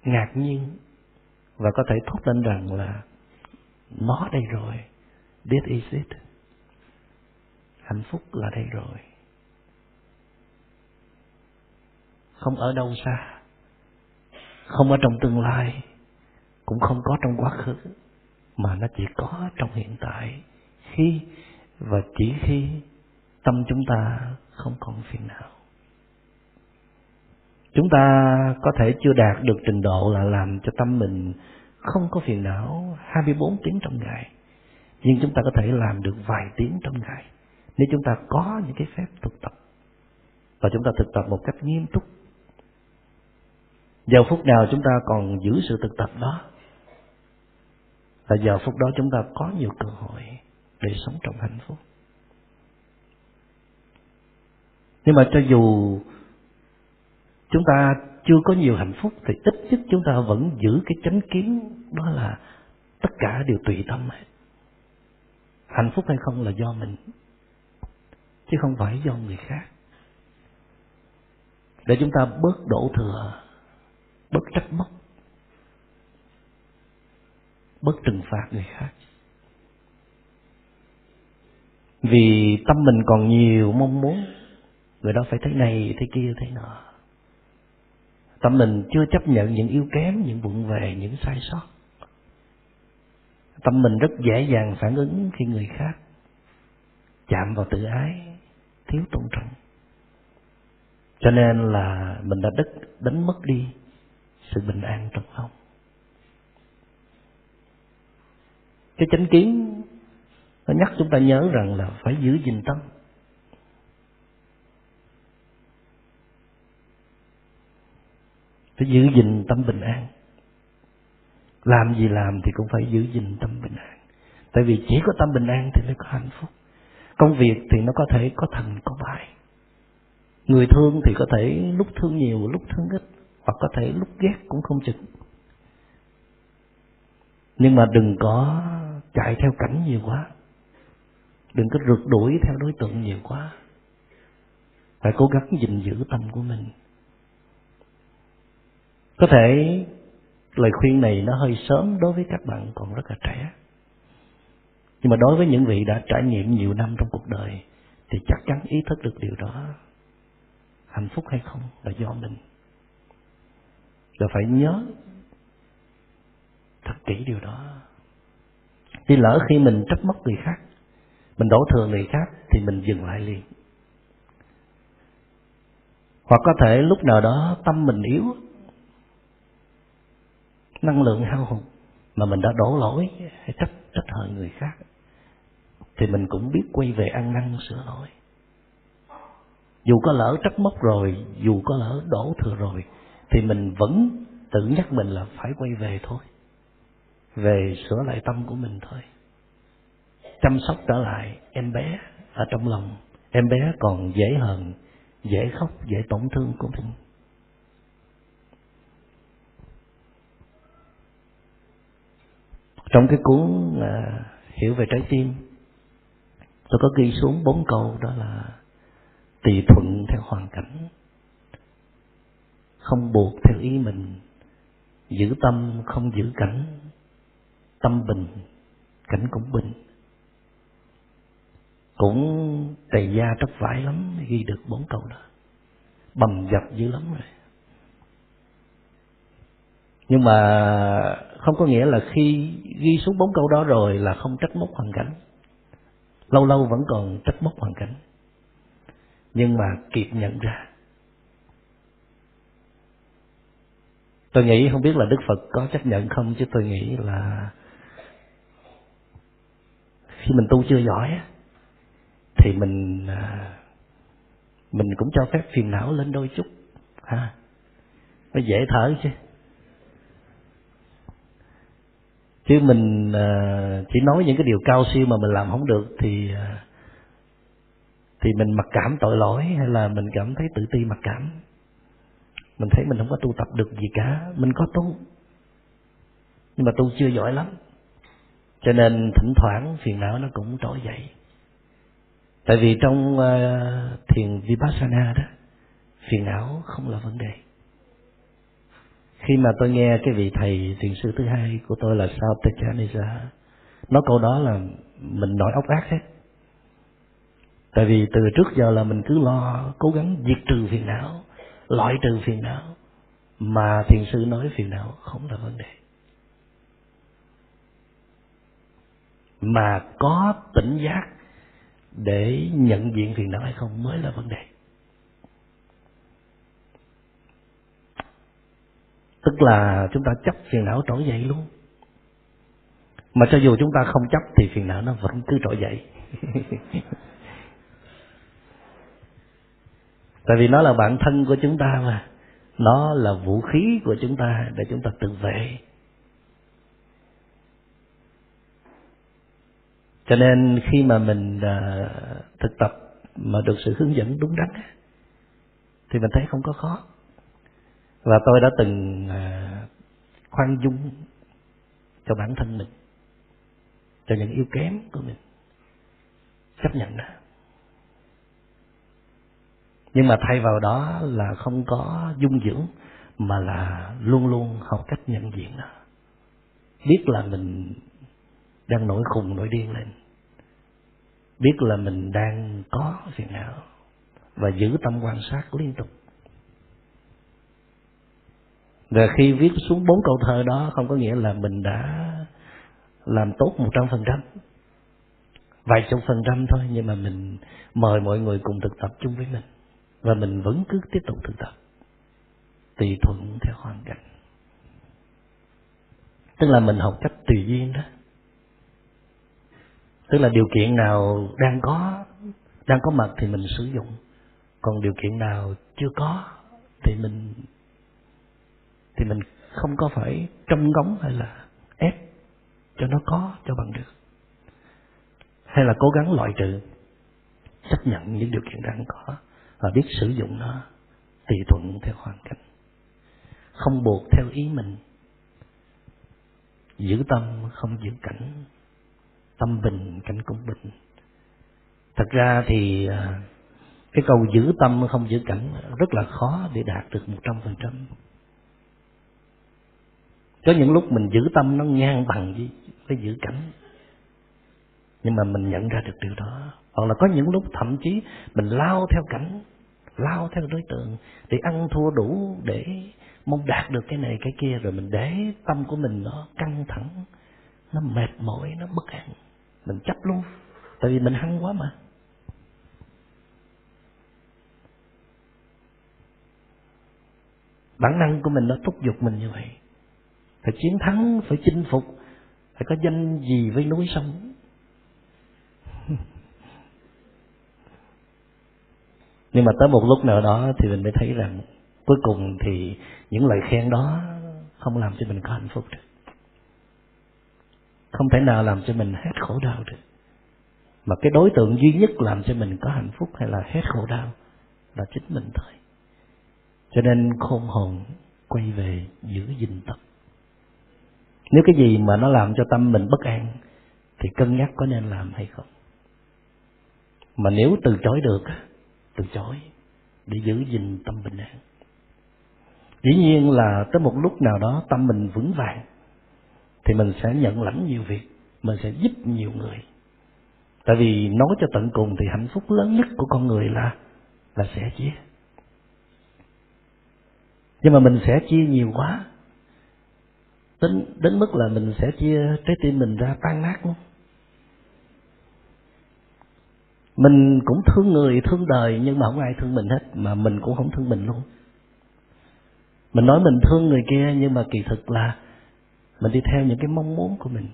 ngạc nhiên và có thể thốt lên rằng là nó đây rồi, this is it. Hạnh phúc là đây rồi, không ở đâu xa, không ở trong tương lai, cũng không có trong quá khứ, mà nó chỉ có trong hiện tại, khi và chỉ khi tâm chúng ta không còn phiền não. Chúng ta có thể chưa đạt được trình độ là làm cho tâm mình không có phiền não hai mươi bốn tiếng trong ngày, nhưng chúng ta có thể làm được vài tiếng trong ngày nếu chúng ta có những cái phép thực tập, và chúng ta thực tập một cách nghiêm túc. Giờ phút nào chúng ta còn giữ sự thực tập đó là giờ phút đó chúng ta có nhiều cơ hội để sống trong hạnh phúc. Nhưng mà cho dù chúng ta chưa có nhiều hạnh phúc thì ít nhất chúng ta vẫn giữ cái chánh kiến, đó là tất cả đều tùy tâm. Hạnh phúc hay không là do mình, chứ không phải do người khác. Để chúng ta bớt đổ thừa, bớt trách móc, bớt trừng phạt người khác. Vì tâm mình còn nhiều mong muốn, người đó phải thế này, thế kia, thế nọ. Tâm mình chưa chấp nhận những yếu kém, những vụng về, những sai sót. Tâm mình rất dễ dàng phản ứng khi người khác chạm vào tự ái, thiếu tôn trọng. Cho nên là mình đã đứt, đánh mất đi sự bình an trong lòng. Cái chánh kiến nó nhắc chúng ta nhớ rằng là phải giữ gìn tâm. Phải giữ gìn tâm bình an. Làm gì làm thì cũng phải giữ gìn tâm bình an. Tại vì chỉ có tâm bình an thì mới có hạnh phúc. Công việc thì nó có thể có thành có bại. Người thương thì có thể lúc thương nhiều, lúc thương ít, hoặc có thể lúc ghét cũng không chừng. Nhưng mà đừng có chạy theo cảnh nhiều quá, đừng có rượt đuổi theo đối tượng nhiều quá. Phải cố gắng gìn giữ tâm của mình. Có thể lời khuyên này nó hơi sớm đối với các bạn còn rất là trẻ, nhưng mà đối với những vị đã trải nghiệm nhiều năm trong cuộc đời thì chắc chắn ý thức được điều đó. Hạnh phúc hay không là do mình, là phải nhớ thật kỹ điều đó. Vì lỡ khi mình trách móc người khác, mình đổ thừa người khác thì mình dừng lại liền. Hoặc có thể lúc nào đó tâm mình yếu, năng lượng hao hụt, mà mình đã đổ lỗi hay trách trách hờn người khác thì mình cũng biết quay về ăn năn sửa lỗi. Dù có lỡ trách móc rồi, dù có lỡ đổ thừa rồi, thì mình vẫn tự nhắc mình là phải quay về thôi, về sửa lại tâm của mình thôi, chăm sóc trở lại em bé ở trong lòng. Em bé còn dễ hờn, dễ khóc, dễ tổn thương của mình. Trong cái cuốn à, Hiểu về trái tim, tôi có ghi xuống bốn câu, đó là tùy thuận theo hoàn cảnh, không buộc theo ý mình, giữ tâm không giữ cảnh, tâm bình, cảnh cũng bình. cũng tày da tróc vải lắm mới ghi được bốn câu đó, bầm dập dữ lắm rồi. Nhưng mà không có nghĩa là khi ghi xuống bốn câu đó rồi là không trách móc hoàn cảnh. Lâu lâu vẫn còn trách móc hoàn cảnh, nhưng mà kịp nhận ra. Tôi nghĩ không biết là Đức Phật có chấp nhận không, chứ tôi nghĩ là khi mình tu chưa giỏi thì mình mình cũng cho phép phiền não lên đôi chút ha, mới dễ thở chứ. Chứ mình chỉ nói những cái điều cao siêu mà mình làm không được thì thì mình mặc cảm tội lỗi, hay là mình cảm thấy tự ti mặc cảm. Mình thấy mình không có tu tập được gì cả, mình có tu nhưng mà tu chưa giỏi lắm, cho nên thỉnh thoảng phiền não nó cũng trỗi dậy. Tại vì trong thiền Vipassana đó, phiền não không là vấn đề. Khi mà tôi nghe cái vị thầy thiền sư thứ hai của tôi là Sao Tachanesha nói câu đó là mình nổi óc ác hết. Tại vì từ trước giờ là mình cứ lo cố gắng diệt trừ phiền não, loại trừ phiền não, mà thiền sư nói phiền não không là vấn đề, mà có tỉnh giác để nhận diện phiền não hay không mới là vấn đề. Tức là chúng ta chấp phiền não trỗi dậy luôn, mà cho dù chúng ta không chấp thì phiền não nó vẫn cứ trỗi dậy. Tại vì nó là bản thân của chúng ta mà, nó là vũ khí của chúng ta để chúng ta tự vệ. Cho nên khi mà mình thực tập mà được sự hướng dẫn đúng đắn thì mình thấy không có khó. Và tôi đã từng khoan dung cho bản thân mình, cho những yếu kém của mình, chấp nhận đó. Nhưng mà thay vào đó là không có dung dưỡng, mà là luôn luôn học cách nhận diện đó. Biết là mình đang nổi khùng, nổi điên lên, biết là mình đang có phiền não, và giữ tâm quan sát liên tục. Và khi viết xuống bốn câu thơ đó không có nghĩa là mình đã làm tốt một trăm phần trăm, vài chục phần trăm thôi, nhưng mà mình mời mọi người cùng thực tập chung với mình, và mình vẫn cứ tiếp tục thực tập tùy thuận theo hoàn cảnh. Tức là mình học cách tùy duyên đó. Tức là điều kiện nào đang có, đang có mặt thì mình sử dụng, còn điều kiện nào chưa có thì mình thì mình không có phải trông ngóng hay là ép cho nó có, cho bằng được, hay là cố gắng loại trừ. Chấp nhận những điều kiện đang có và biết sử dụng nó tùy thuận theo hoàn cảnh, không buộc theo ý mình, giữ tâm không giữ cảnh, tâm bình cảnh cũng bình. Thật ra thì cái câu giữ tâm không giữ cảnh rất là khó để đạt được một trăm phần trăm. Có những lúc mình giữ tâm nó ngang bằng với, với giữ cảnh, nhưng mà mình nhận ra được điều đó. Hoặc là có những lúc thậm chí mình lao theo cảnh, lao theo đối tượng để ăn thua đủ, để mong đạt được cái này cái kia, rồi mình để tâm của mình nó căng thẳng, nó mệt mỏi, nó bất an, mình chấp luôn. Tại vì mình hăng quá mà. Bản năng của mình nó thúc giục mình như vậy. Phải chiến thắng, phải chinh phục, phải có danh gì với núi sông. Nhưng mà tới một lúc nào đó thì mình mới thấy rằng cuối cùng thì những lời khen đó không làm cho mình có hạnh phúc được, không thể nào làm cho mình hết khổ đau được. Mà cái đối tượng duy nhất làm cho mình có hạnh phúc hay là hết khổ đau là chính mình thôi. Cho nên khôn hồn quay về giữ gìn tâm. Nếu cái gì mà nó làm cho tâm mình bất an thì cân nhắc có nên làm hay không. Mà nếu từ chối được, từ chối để giữ gìn tâm bình an. Dĩ nhiên là tới một lúc nào đó tâm mình vững vàng thì mình sẽ nhận lãnh nhiều việc, mình sẽ giúp nhiều người. Tại vì nói cho tận cùng thì hạnh phúc lớn nhất của con người là là sẻ chia. Nhưng mà mình sẻ chia nhiều quá, đến đến mức là mình sẽ chia trái tim mình ra tan nát luôn. Mình cũng thương người, thương đời, nhưng mà không ai thương mình hết, mà mình cũng không thương mình luôn. Mình nói mình thương người kia, nhưng mà kỳ thực là mình đi theo những cái mong muốn của mình,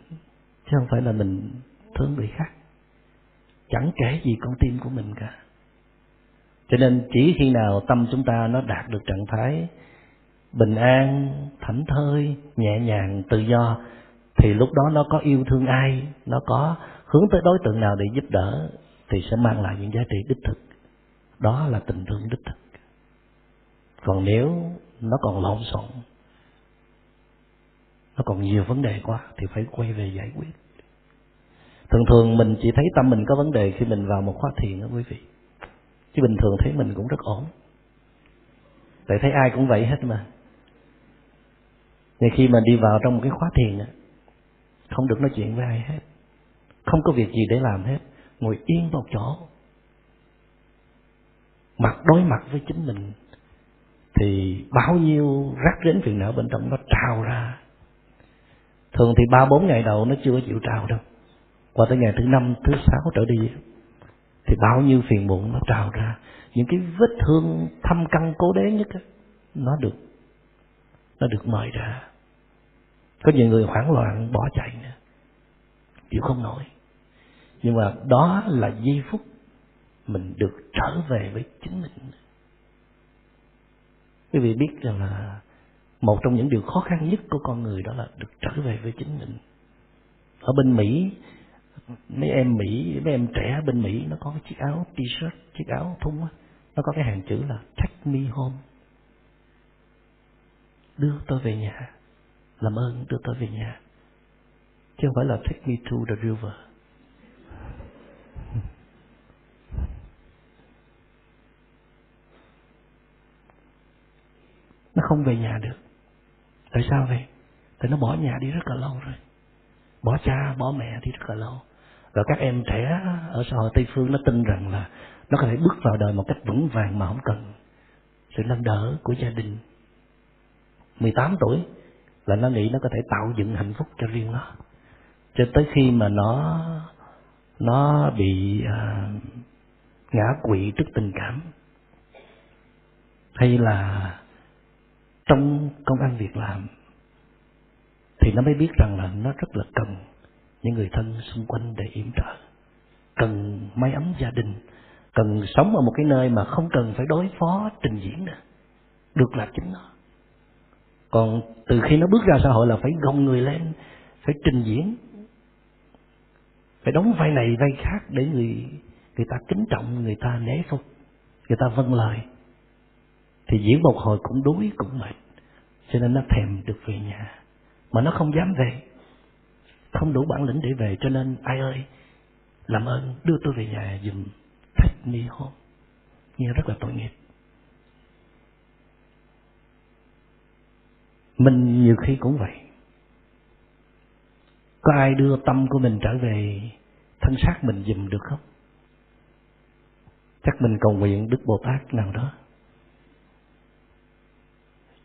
chứ không phải là mình thương người khác. Chẳng kể gì con tim của mình cả. Cho nên chỉ khi nào tâm chúng ta nó đạt được trạng thái bình an, thảnh thơi, nhẹ nhàng, tự do, thì lúc đó nó có yêu thương ai, nó có hướng tới đối tượng nào để giúp đỡ, thì sẽ mang lại những giá trị đích thực. Đó là tình thương đích thực. Còn nếu nó còn lộn xộn, nó còn nhiều vấn đề quá, thì phải quay về giải quyết. Thường thường mình chỉ thấy tâm mình có vấn đề khi mình vào một khóa thiền đó quý vị, chứ bình thường thấy mình cũng rất ổn. Tại thấy ai cũng vậy hết mà. Nhưng khi mà đi vào trong một cái khóa thiền á, không được nói chuyện với ai hết, không có việc gì để làm hết, ngồi yên vào chỗ, mặt đối mặt với chính mình, thì bao nhiêu rác rến phiền não bên trong nó trào ra. Thường thì ba bốn ngày đầu nó chưa chịu trào đâu, qua tới ngày thứ năm, thứ sáu trở đi thì bao nhiêu phiền muộn nó trào ra. Những cái vết thương thâm căn cố đế nhất nó được nó được mời ra. Có nhiều người hoảng loạn bỏ chạy nữa, chịu không nổi. Nhưng mà đó là giây phút mình được trở về với chính mình. Quý vị biết rằng là một trong những điều khó khăn nhất của con người đó là được trở về với chính mình. Ở bên Mỹ, mấy em Mỹ, mấy em trẻ bên Mỹ nó có cái chiếc áo t-shirt, chiếc áo thun á, nó có cái hàng chữ là Take me home, đưa tôi về nhà, làm ơn đưa tôi về nhà, chứ không phải là Take me to the river. Nó không về nhà được. Tại sao vậy? Tại nó bỏ nhà đi rất là lâu rồi, bỏ cha, bỏ mẹ đi rất là lâu. Rồi các em trẻ ở xã hội Tây Phương nó tin rằng là nó có thể bước vào đời một cách vững vàng mà không cần sự nâng đỡ của gia đình. mười tám tuổi là nó nghĩ nó có thể tạo dựng hạnh phúc cho riêng nó. Cho tới khi mà nó nó bị à, ngã quỵ trước tình cảm, hay là trong công ăn việc làm, thì nó mới biết rằng là nó rất là cần những người thân xung quanh để yểm trợ, cần mái ấm gia đình, cần sống ở một cái nơi mà không cần phải đối phó trình diễn nữa, được là chính nó. Còn từ khi nó bước ra xã hội là phải gồng người lên, phải trình diễn, phải đóng vai này vai khác để người người ta kính trọng, người ta nể phục, người ta vâng lời, thì diễn một hồi cũng đuối cũng mệt. Cho nên nó thèm được về nhà mà nó không dám về, không đủ bản lĩnh để về. Cho nên ai ơi làm ơn đưa tôi về nhà giùm, Take me home, nghe rất là tội nghiệp. Mình nhiều khi cũng vậy. Có ai đưa tâm của mình trở về thân xác mình giùm được không? Chắc mình cầu nguyện Đức Bồ Tát nào đó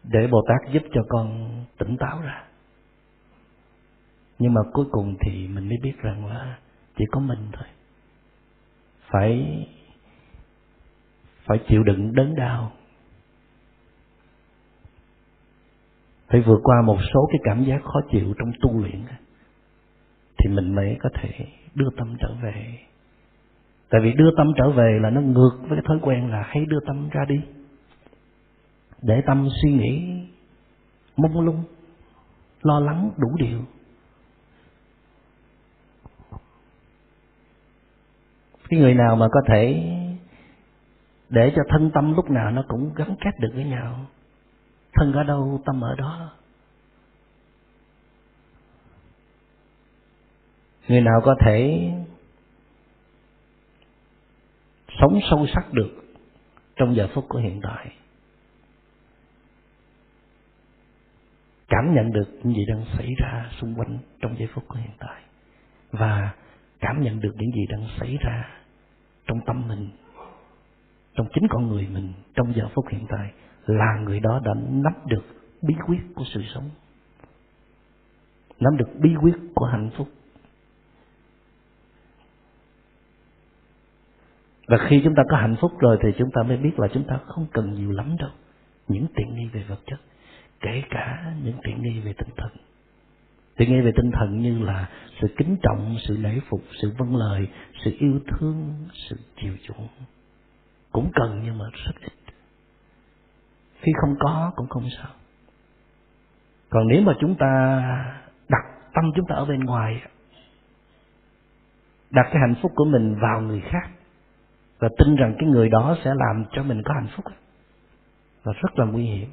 để Bồ Tát giúp cho con tỉnh táo ra. Nhưng mà cuối cùng thì mình mới biết rằng là chỉ có mình thôi. Phải phải chịu đựng đớn đau, phải vượt qua một số cái cảm giác khó chịu trong tu luyện, thì mình mới có thể đưa tâm trở về. Tại vì đưa tâm trở về là nó ngược với cái thói quen là hãy đưa tâm ra đi, để tâm suy nghĩ mông lung, lo lắng đủ điều. Cái người nào mà có thể để cho thân tâm lúc nào nó cũng gắn kết được với nhau, thân ở đâu tâm ở đó. Người nào có thể sống sâu sắc được trong giờ phút của hiện tại, cảm nhận được những gì đang xảy ra xung quanh trong giây phút của hiện tại, và cảm nhận được những gì đang xảy ra trong tâm mình, trong chính con người mình, trong giờ phút hiện tại, là người đó đã nắm được bí quyết của sự sống, nắm được bí quyết của hạnh phúc. Và khi chúng ta có hạnh phúc rồi thì chúng ta mới biết là chúng ta không cần nhiều lắm đâu, những tiện nghi về vật chất, kể cả những tiện nghi về tinh thần. Tiện nghi về tinh thần như là sự kính trọng, sự lễ phục, sự vâng lời, sự yêu thương, sự chiều chuộng, cũng cần nhưng mà rất ít. Khi không có cũng không sao. Còn nếu mà chúng ta đặt tâm chúng ta ở bên ngoài, đặt cái hạnh phúc của mình vào người khác và tin rằng cái người đó sẽ làm cho mình có hạnh phúc, là rất là nguy hiểm.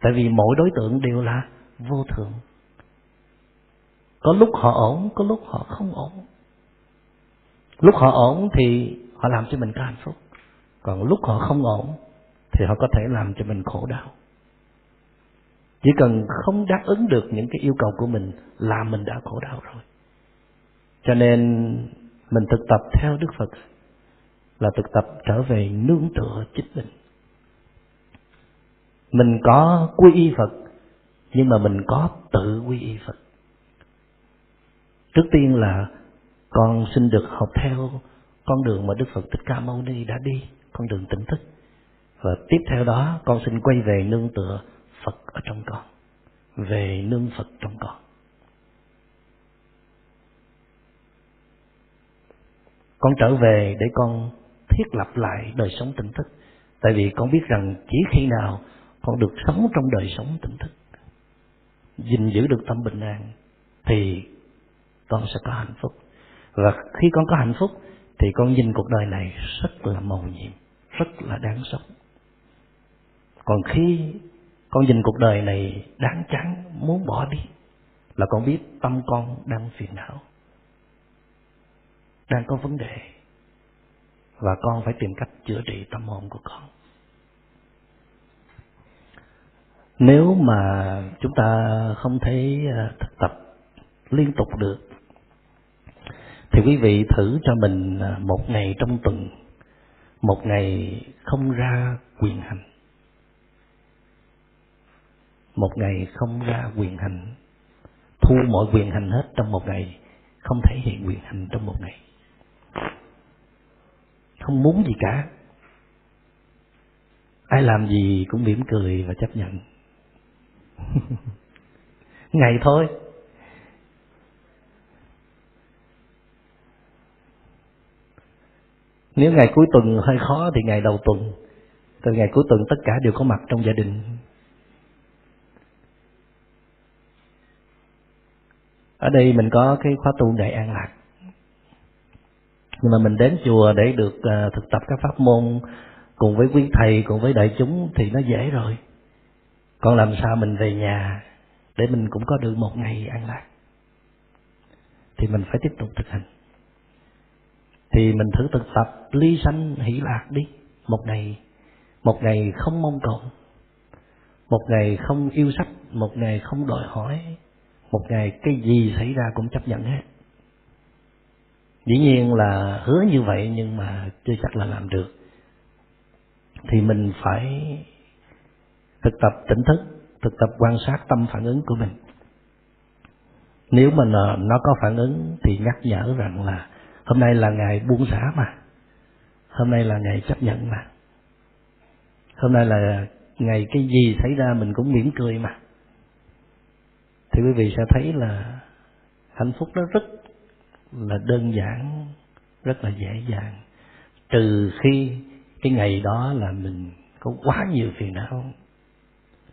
Tại vì mỗi đối tượng đều là vô thường, có lúc họ ổn, có lúc họ không ổn. Lúc họ ổn thì họ làm cho mình có hạnh phúc, còn lúc họ không ổn thì họ có thể làm cho mình khổ đau. Chỉ cần không đáp ứng được những cái yêu cầu của mình là mình đã khổ đau rồi. Cho nên mình thực tập theo Đức Phật là thực tập trở về nương tựa chính mình. Mình có quy y Phật, nhưng mà mình có tự quy y Phật. Trước tiên là con xin được học theo con đường mà Đức Phật Thích Ca Mâu Ni đã đi, con đường tỉnh thức. Và tiếp theo đó con xin quay về nương tựa Phật ở trong con, về nương Phật trong con. Con trở về để con thiết lập lại đời sống tỉnh thức. Tại vì con biết rằng chỉ khi nào con được sống trong đời sống tỉnh thức, gìn giữ được tâm bình an, thì con sẽ có hạnh phúc. Và khi con có hạnh phúc thì con nhìn cuộc đời này rất là màu nhiệm, rất là đáng sống. Còn khi con nhìn cuộc đời này đáng chán, muốn bỏ đi, là con biết tâm con đang phiền não, đang có vấn đề, và con phải tìm cách chữa trị tâm hồn của con. Nếu mà chúng ta không thấy thực tập liên tục được thì quý vị thử cho mình một ngày trong tuần, một ngày không ra quyền hành. Một ngày không ra quyền hành, thu mọi quyền hành hết trong một ngày, không thể hiện quyền hành trong một ngày, không muốn gì cả, ai làm gì cũng mỉm cười và chấp nhận. Ngày thôi. Nếu ngày cuối tuần hơi khó thì ngày đầu tuần. Từ ngày cuối tuần tất cả đều có mặt trong gia đình. Ở đây mình có cái khóa tu Đại An Lạc, nhưng mà mình đến chùa để được thực tập các pháp môn cùng với quý thầy, cùng với đại chúng thì nó dễ rồi. Còn làm sao mình về nhà để mình cũng có được một ngày an lạc thì mình phải tiếp tục thực hành. Thì mình thử thực tập ly sanh hỷ lạc đi. Một ngày, một ngày không mong cầu, một ngày không yêu sách, một ngày không đòi hỏi, một ngày cái gì xảy ra cũng chấp nhận hết. Dĩ nhiên là hứa như vậy nhưng mà chưa chắc là làm được. Thì mình phải thực tập tỉnh thức, thực tập quan sát tâm phản ứng của mình. Nếu mà nó có phản ứng thì nhắc nhở rằng là hôm nay là ngày buông xả mà, hôm nay là ngày chấp nhận mà, hôm nay là ngày cái gì xảy ra mình cũng mỉm cười mà. Thì quý vị sẽ thấy là hạnh phúc nó rất là đơn giản, rất là dễ dàng. Trừ khi cái ngày đó là mình có quá nhiều phiền não,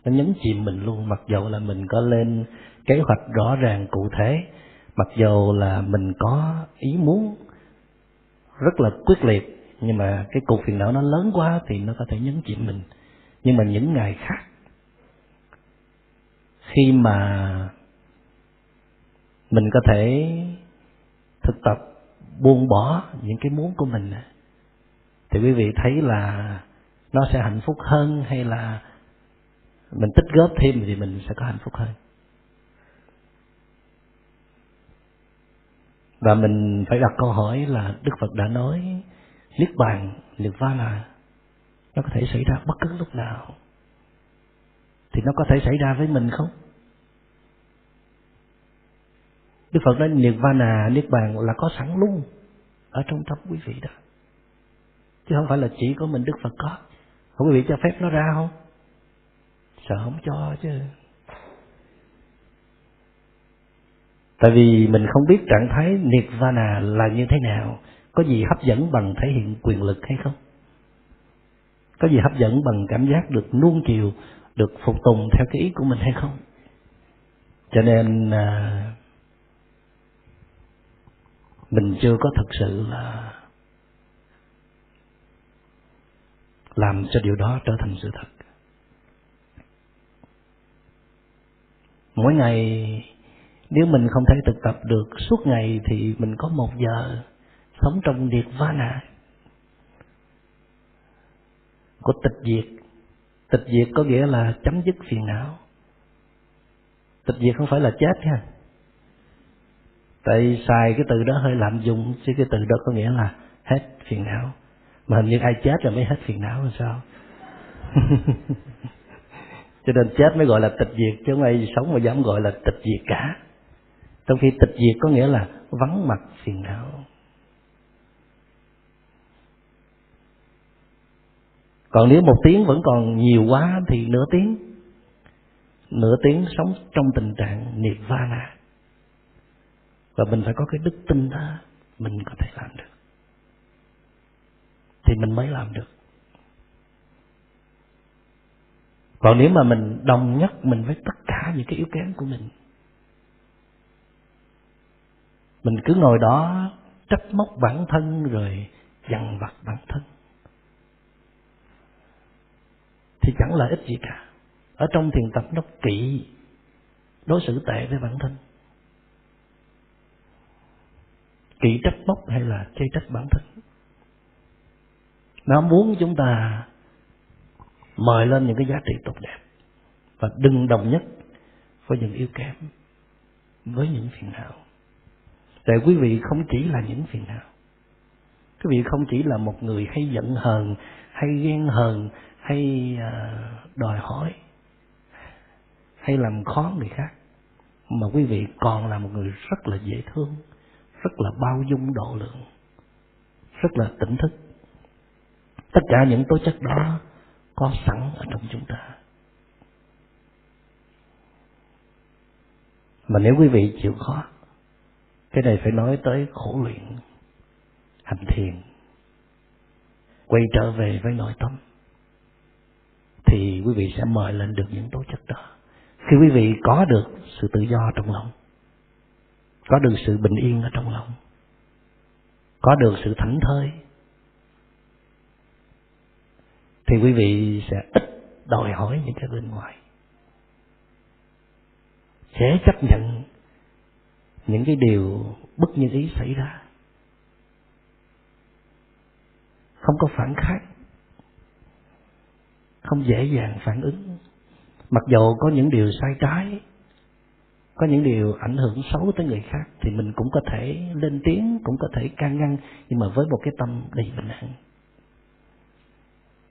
nó nhấn chìm mình luôn. Mặc dầu là mình có lên kế hoạch rõ ràng cụ thể, mặc dầu là mình có ý muốn rất là quyết liệt, nhưng mà cái cục phiền não nó lớn quá thì nó có thể nhấn chìm mình. Nhưng mà những ngày khác, khi mà mình có thể thực tập buông bỏ những cái muốn của mình, thì quý vị thấy là nó sẽ hạnh phúc hơn, hay là mình tích góp thêm thì mình sẽ có hạnh phúc hơn. Và mình phải đặt câu hỏi là Đức Phật đã nói Niết Bàn, Nirvana, nó có thể xảy ra bất cứ lúc nào, thì nó có thể xảy ra với mình không? Đức Phật nói Nirvana, Niết Bàn là có sẵn luôn ở trong tâm quý vị đó, chứ không phải là chỉ có mình Đức Phật có. Không, quý vị cho phép nó ra không? Sợ không cho chứ. Tại vì mình không biết trạng thái Nirvana là như thế nào. Có gì hấp dẫn bằng thể hiện quyền lực hay không? Có gì hấp dẫn bằng cảm giác được nuông chiều, được phục tùng theo cái ý của mình hay không? Cho nên à, mình chưa có thực sự là làm cho điều đó trở thành sự thật. Mỗi ngày nếu mình không thể thực tập được suốt ngày thì mình có một giờ sống trong Nirvana của tịch diệt. Tịch diệt có nghĩa là chấm dứt phiền não. Tịch diệt không phải là chết nha. Tại xài cái từ đó hơi lạm dụng, chứ cái từ đó có nghĩa là hết phiền não. Mà hình như ai chết rồi mới hết phiền não là sao? Cho nên chết mới gọi là tịch diệt, chứ không ai sống mà dám gọi là tịch diệt cả. Trong khi tịch diệt có nghĩa là vắng mặt phiền não. Còn nếu một tiếng vẫn còn nhiều quá thì nửa tiếng. Nửa tiếng sống trong tình trạng Nirvana. Và mình phải có cái đức tin đó, mình có thể làm được thì mình mới làm được. Còn nếu mà mình đồng nhất mình với tất cả những cái yếu kém của mình, mình cứ ngồi đó trách móc bản thân rồi dằn vặt bản thân thì chẳng lợi ích gì cả. Ở trong thiền tập nó kỵ đối xử tệ với bản thân, kỵ trách móc hay là chê trách bản thân. Nó muốn chúng ta mời lên những cái giá trị tốt đẹp và đừng đồng nhất với những yếu kém, với những phiền não. Tại quý vị không chỉ là những phiền não, quý vị không chỉ là một người hay giận hờn, hay ghen hờn, hay đòi hỏi, hay làm khó người khác, mà quý vị còn là một người rất là dễ thương, rất là bao dung độ lượng, rất là tỉnh thức. Tất cả những tố chất đó có sẵn ở trong chúng ta. Mà nếu quý vị chịu khó, cái này phải nói tới khổ luyện, hành thiền, quay trở về với nội tâm, thì quý vị sẽ mời lên được những tố chất đó. Khi quý vị có được sự tự do trong lòng, có được sự bình yên ở trong lòng, có được sự thảnh thơi, thì quý vị sẽ ít đòi hỏi những cái bên ngoài, sẽ chấp nhận những cái điều bất như ý xảy ra, không có phản kháng, không dễ dàng phản ứng. Mặc dù có những điều sai trái, có những điều ảnh hưởng xấu tới người khác thì mình cũng có thể lên tiếng, cũng có thể can ngăn, nhưng mà với một cái tâm đầy bình an,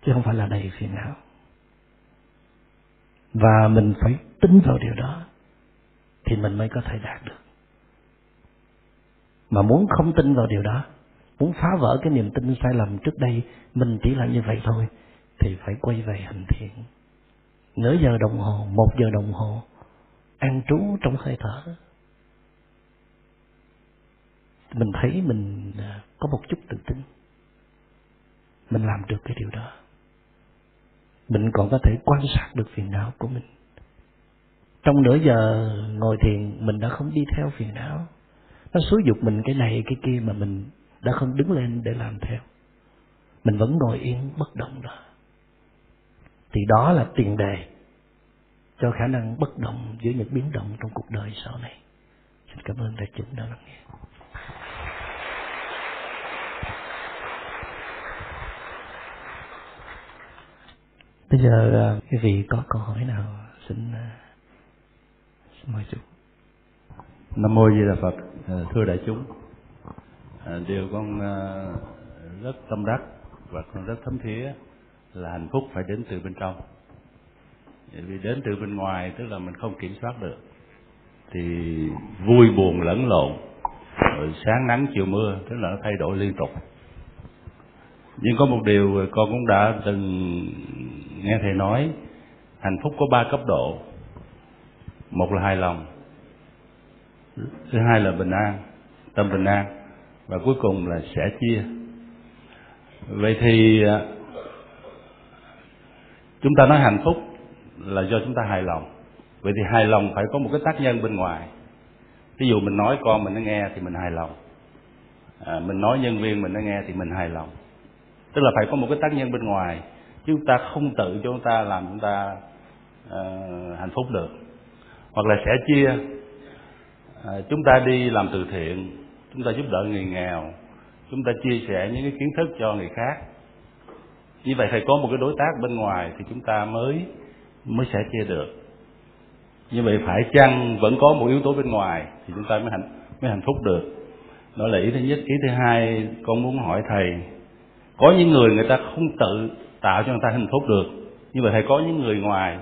chứ không phải là đầy phiền não. Và mình phải tin vào điều đó thì mình mới có thể đạt được. Mà muốn không tin vào điều đó, muốn phá vỡ cái niềm tin sai lầm trước đây mình chỉ là như vậy thôi, thì phải quay về hành thiện. Nửa giờ đồng hồ, một giờ đồng hồ an trú trong hơi thở, mình thấy mình có một chút tự tin, mình làm được cái điều đó. Mình còn có thể quan sát được phiền não của mình. Trong nửa giờ ngồi thiền, mình đã không đi theo phiền não. Nó xúi giục mình cái này cái kia mà mình đã không đứng lên để làm theo. Mình vẫn ngồi yên bất động đó. Thì đó là tiền đề cho khả năng bất động giữa những biến động trong cuộc đời sau này. Xin cảm ơn đại chúng đã lắng nghe. Bây giờ quý vị có câu hỏi nào xin, xin mời chú. Nam mô Di Đà Phật. Thưa đại chúng, điều con rất tâm đắc và con rất thấm thía là hạnh phúc phải đến từ bên trong. Vì đến từ bên ngoài tức là mình không kiểm soát được, thì vui buồn lẫn lộn, rồi sáng nắng chiều mưa, tức là nó thay đổi liên tục. Nhưng có một điều con cũng đã từng nghe thầy nói, hạnh phúc có ba cấp độ. Một là hài lòng, thứ hai là bình an, tâm bình an, và cuối cùng là sẻ chia. Vậy thì chúng ta nói hạnh phúc là do chúng ta hài lòng. Vậy thì hài lòng phải có một cái tác nhân bên ngoài. Ví dụ mình nói con mình nó nghe thì mình hài lòng, à, mình nói nhân viên mình nó nghe thì mình hài lòng. Tức là phải có một cái tác nhân bên ngoài, chứ chúng ta không tự cho chúng ta làm chúng ta à, hạnh phúc được. Hoặc là sẻ chia, à, chúng ta đi làm từ thiện, chúng ta giúp đỡ người nghèo, chúng ta chia sẻ những cái kiến thức cho người khác. Như vậy phải có một cái đối tác bên ngoài thì chúng ta mới mới sẻ chia được. Như vậy phải chăng vẫn có một yếu tố bên ngoài thì chúng ta mới hạnh, mới hạnh phúc được. Đó là ý thứ nhất. Ý thứ hai, con muốn hỏi thầy, có những người người ta không tự tạo cho người ta hạnh phúc được, như vậy phải có những người ngoài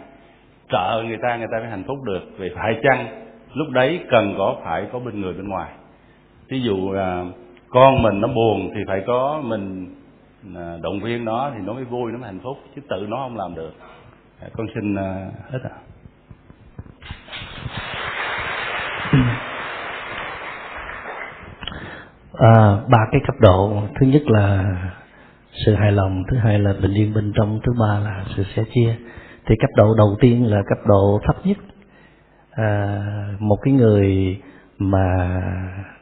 trợ người ta, người ta mới hạnh phúc được. Vậy phải chăng lúc đấy cần có phải có bên người bên ngoài. Ví dụ à, con mình nó buồn thì phải có mình à, động viên nó thì nó mới vui, nó mới hạnh phúc, chứ tự nó không làm được. À, con xin à, hết ạ. À. À, ba cái cấp độ, thứ nhất là sự hài lòng, thứ hai là bình yên bên trong, thứ ba là sự sẻ chia. Thì cấp độ đầu tiên là cấp độ thấp nhất. À, một cái người mà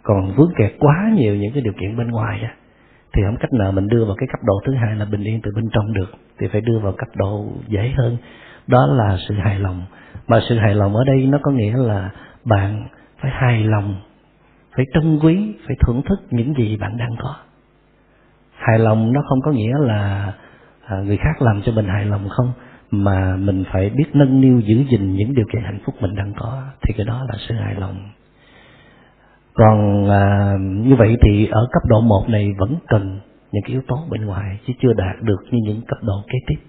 còn vướng kẹt quá nhiều những cái điều kiện bên ngoài á, thì không cách nào mình đưa vào cái cấp độ thứ hai là bình yên từ bên trong được, thì phải đưa vào cấp độ dễ hơn, đó là sự hài lòng. Mà sự hài lòng ở đây nó có nghĩa là bạn phải hài lòng, phải trân quý, phải thưởng thức những gì bạn đang có. Hài lòng nó không có nghĩa là người khác làm cho mình hài lòng không, mà mình phải biết nâng niu giữ gìn những điều kiện hạnh phúc mình đang có, thì cái đó là sự hài lòng. Còn à, như vậy thì ở cấp độ một này vẫn cần những cái yếu tố bên ngoài, chứ chưa đạt được như những cấp độ kế tiếp.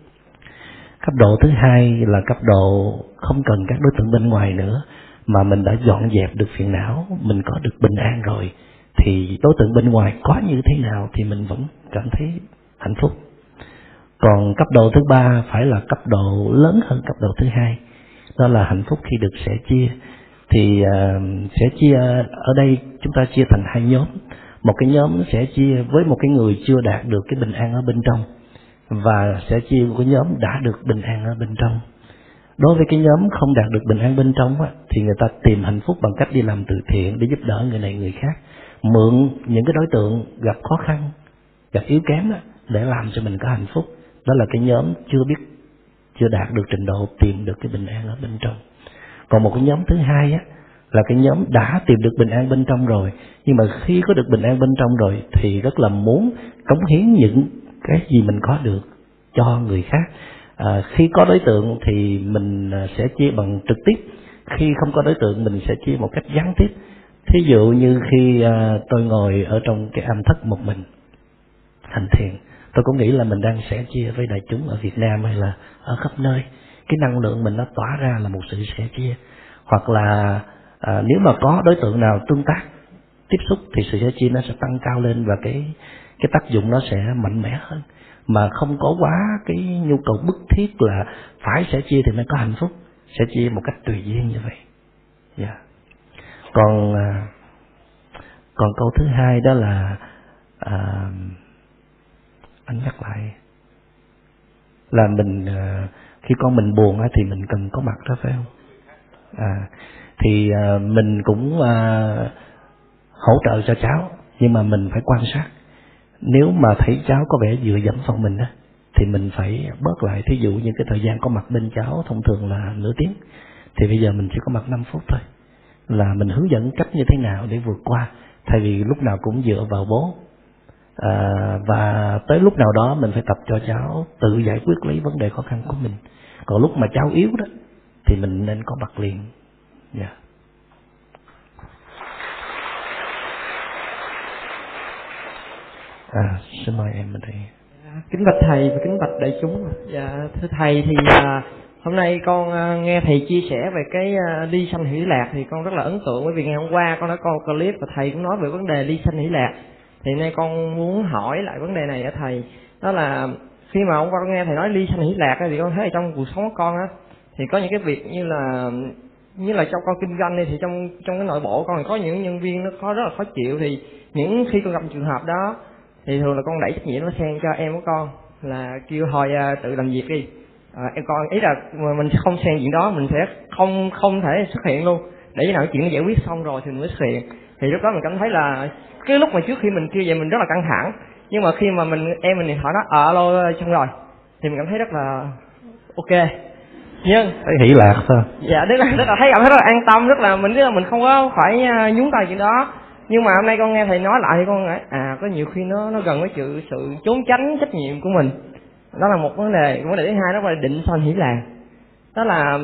Cấp độ thứ hai là cấp độ không cần các đối tượng bên ngoài nữa, mà mình đã dọn dẹp được phiền não, mình có được bình an rồi, thì đối tượng bên ngoài có như thế nào thì mình vẫn cảm thấy hạnh phúc. Còn cấp độ thứ ba phải là cấp độ lớn hơn cấp độ thứ hai, đó là hạnh phúc khi được sẻ chia. Thì uh, sẻ chia ở đây chúng ta chia thành hai nhóm. Một cái nhóm sẻ chia với một cái người chưa đạt được cái bình an ở bên trong, và sẻ chia của nhóm đã được bình an ở bên trong. Đối với cái nhóm không đạt được bình an bên trong á, thì người ta tìm hạnh phúc bằng cách đi làm từ thiện để giúp đỡ người này người khác, mượn những cái đối tượng gặp khó khăn, gặp yếu kém á, để làm cho mình có hạnh phúc. Đó là cái nhóm chưa biết, chưa đạt được trình độ tìm được cái bình an ở bên trong. Còn một cái nhóm thứ hai á, là cái nhóm đã tìm được bình an bên trong rồi, nhưng mà khi có được bình an bên trong rồi thì rất là muốn cống hiến những cái gì mình có được cho người khác. À, khi có đối tượng thì mình sẽ chia bằng trực tiếp, khi không có đối tượng mình sẽ chia một cách gián tiếp. Thí dụ như khi à, tôi ngồi ở trong cái am thất một mình hành thiền, tôi cũng nghĩ là mình đang sẻ chia với đại chúng ở Việt Nam hay là ở khắp nơi. Cái năng lượng mình nó tỏa ra là một sự sẻ chia. Hoặc là à, nếu mà có đối tượng nào tương tác, tiếp xúc thì sự sẻ chia nó sẽ tăng cao lên, và cái cái tác dụng nó sẽ mạnh mẽ hơn. Mà không có quá cái nhu cầu bức thiết là phải sẻ chia thì mới có hạnh phúc. Sẻ chia một cách tùy duyên như vậy. Yeah. Còn à, còn câu thứ hai đó là à, anh nhắc lại là mình à, khi con mình buồn á thì mình cần có mặt đó, phải không? À, thì à, mình cũng à, hỗ trợ cho cháu, nhưng mà mình phải quan sát. Nếu mà thấy cháu có vẻ dựa dẫm vào mình á, thì mình phải bớt lại. Thí dụ như cái thời gian có mặt bên cháu thông thường là nửa tiếng, thì bây giờ mình chỉ có mặt năm phút thôi. Là mình hướng dẫn cách như thế nào để vượt qua, thay vì lúc nào cũng dựa vào bố. À, và tới lúc nào đó mình phải tập cho cháu tự giải quyết lấy vấn đề khó khăn của mình. Còn lúc mà cháu yếu đó thì mình nên có mặt liền. Dạ yeah. À, xin mời em ở đây. Kính bạch thầy và kính bạch đại chúng. Dạ, thưa thầy thì à, hôm nay con à, nghe thầy chia sẻ về cái à, ly sanh hỷ lạc thì con rất là ấn tượng, bởi vì ngày hôm qua con đã coi clip và thầy cũng nói về vấn đề ly sanh hỷ lạc. Thì nay con muốn hỏi lại vấn đề này ở thầy, đó là khi mà hôm qua con nghe thầy nói ly sanh hỷ lạc thì con thấy trong cuộc sống của con á thì có những cái việc như là như là trong con kinh doanh này thì trong trong cái nội bộ con có những nhân viên nó có rất là khó chịu, thì những khi con gặp trường hợp đó thì thường là con đẩy trách nhiệm nó sang cho em của con là kêu hồi à, tự làm việc đi, à, em con ý là mình sẽ không sang chuyện đó, mình sẽ không không thể xuất hiện luôn, để khi nào chuyện nó giải quyết xong rồi thì mình mới xuất hiện. Thì lúc đó mình cảm thấy là cái lúc mà trước khi mình kêu vậy mình rất là căng thẳng, nhưng mà khi mà mình em mình điện thoại nó ờ alo xong rồi thì mình cảm thấy rất là ok, nhưng thấy hỷ lạc sao? Dạ, tức là, tức là thấy cảm thấy rất là an tâm, rất là mình tức là mình không có phải nhúng tay chuyện đó. Nhưng mà hôm nay con nghe thầy nói lại thì con nghĩ à, có nhiều khi nó nó gần với sự sự trốn tránh trách nhiệm của mình. Đó là một vấn đề. Vấn đề thứ hai đó là định sanh hỷ lạc. Đó là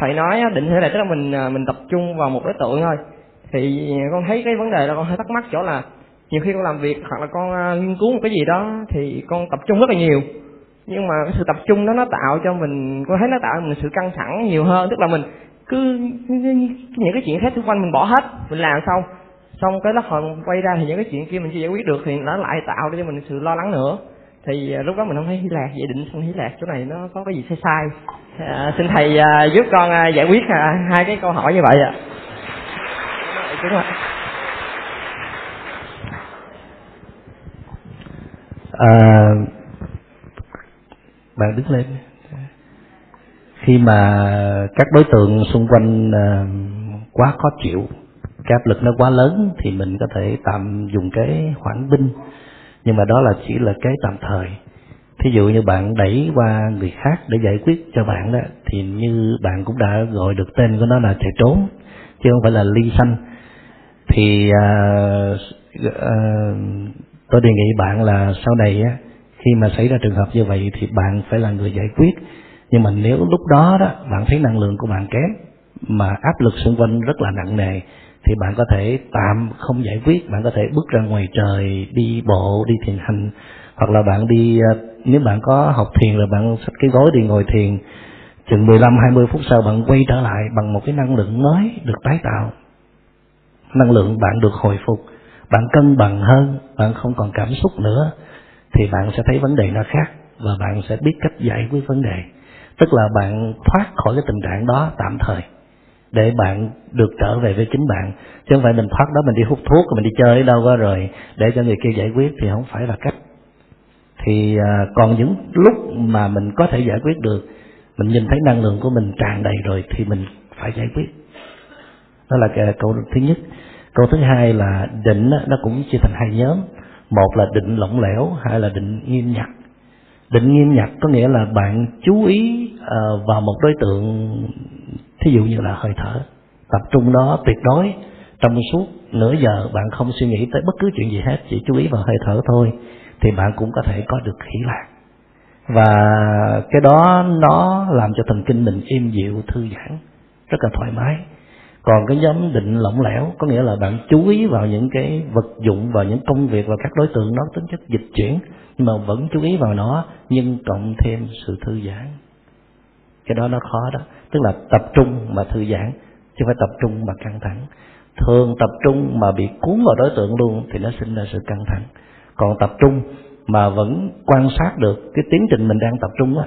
thầy nói định hỷ lạc tức là mình mình tập trung vào một đối tượng thôi. Thì con thấy cái vấn đề đó con hơi thắc mắc chỗ là nhiều khi con làm việc hoặc là con nghiên cứu một cái gì đó thì con tập trung rất là nhiều, nhưng mà cái sự tập trung đó nó tạo cho mình, con thấy nó tạo cho mình sự căng thẳng nhiều hơn. Tức là mình cứ những cái chuyện khác xung quanh mình bỏ hết, mình làm xong xong cái lát hồi quay ra thì những cái chuyện kia mình chưa giải quyết được thì nó lại tạo cho mình sự lo lắng nữa. Thì lúc đó mình không thấy hỷ lạc. Vậy định sanh hỷ lạc chỗ này nó có cái gì sai sai? À, xin thầy à, giúp con à, giải quyết à, hai cái câu hỏi như vậy ạ. À, bạn đứng lên. Khi mà các đối tượng xung quanh à, quá khó chịu, cái áp lực nó quá lớn thì mình có thể tạm dùng cái hoãn binh, nhưng mà đó là chỉ là cái tạm thời. Thí dụ như bạn đẩy qua người khác để giải quyết cho bạn đó, thì như bạn cũng đã gọi được tên của nó là chạy trốn, chứ không phải là ly sanh. Thì à, à, tôi đề nghị bạn là sau này á, khi mà xảy ra trường hợp như vậy thì bạn phải là người giải quyết. Nhưng mà nếu lúc đó đó bạn thấy năng lượng của bạn kém mà áp lực xung quanh rất là nặng nề thì bạn có thể tạm không giải quyết, bạn có thể bước ra ngoài trời đi bộ, đi thiền hành, hoặc là bạn đi, nếu bạn có học thiền là bạn xách cái gối đi ngồi thiền, chừng mười lăm hai mươi phút sau bạn quay trở lại bằng một cái năng lượng mới được tái tạo, năng lượng bạn được hồi phục, bạn cân bằng hơn, bạn không còn cảm xúc nữa thì bạn sẽ thấy vấn đề nó khác và bạn sẽ biết cách giải quyết vấn đề. Tức là bạn thoát khỏi cái tình trạng đó tạm thời để bạn được trở về với chính bạn, chứ không phải mình thoát đó mình đi hút thuốc, mình đi chơi đâu đó rồi để cho người kia giải quyết thì không phải là cách. Thì à, còn những lúc mà mình có thể giải quyết được, mình nhìn thấy năng lượng của mình tràn đầy rồi thì mình phải giải quyết. Đó là cái câu thứ nhất. Câu thứ hai là định nó cũng chia thành hai nhóm, một là định lỏng lẻo, hai là định nghiêm nhặt. Định nghiêm nhặt có nghĩa là bạn chú ý uh, vào một đối tượng, thí dụ như là hơi thở, tập trung đó tuyệt đối trong suốt nửa giờ, bạn không suy nghĩ tới bất cứ chuyện gì hết, chỉ chú ý vào hơi thở thôi thì bạn cũng có thể có được hỷ lạc. Và cái đó nó làm cho thần kinh mình êm dịu, thư giãn, rất là thoải mái. Còn cái nhóm định lỏng lẻo có nghĩa là bạn chú ý vào những cái vật dụng, vào những công việc và các đối tượng, nó tính chất dịch chuyển nhưng mà vẫn chú ý vào nó, nhưng cộng thêm sự thư giãn. Cái đó nó khó đó, tức là tập trung mà thư giãn chứ phải tập trung mà căng thẳng. Thường tập trung mà bị cuốn vào đối tượng luôn thì nó sinh ra sự căng thẳng. Còn tập trung mà vẫn quan sát được cái tiến trình mình đang tập trung á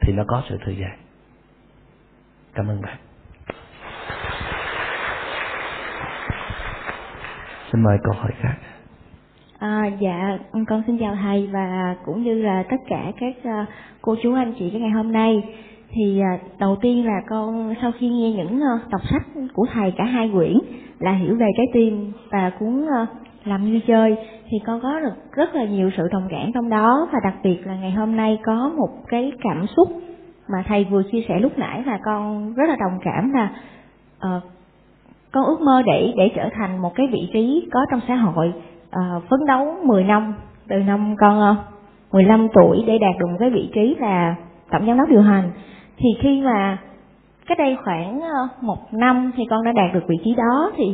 thì nó có sự thư giãn. Cảm ơn bạn. Xin mời câu hỏi khác. À, dạ, con xin chào thầy và cũng như là tất cả các uh, cô chú anh chị cái ngày hôm nay. Thì uh, đầu tiên là con sau khi nghe những uh, đọc sách của thầy cả hai quyển là Hiểu Về Trái Tim và cuốn uh, Làm Như Chơi thì con có được rất là nhiều sự đồng cảm trong đó, và đặc biệt là ngày hôm nay có một cái cảm xúc mà thầy vừa chia sẻ lúc nãy là con rất là đồng cảm, là uh, con ước mơ để để trở thành một cái vị trí có trong xã hội, à, phấn đấu mười năm từ năm con mười lăm tuổi để đạt được một cái vị trí là tổng giám đốc điều hành. Thì khi mà cách đây khoảng một năm thì con đã đạt được vị trí đó, thì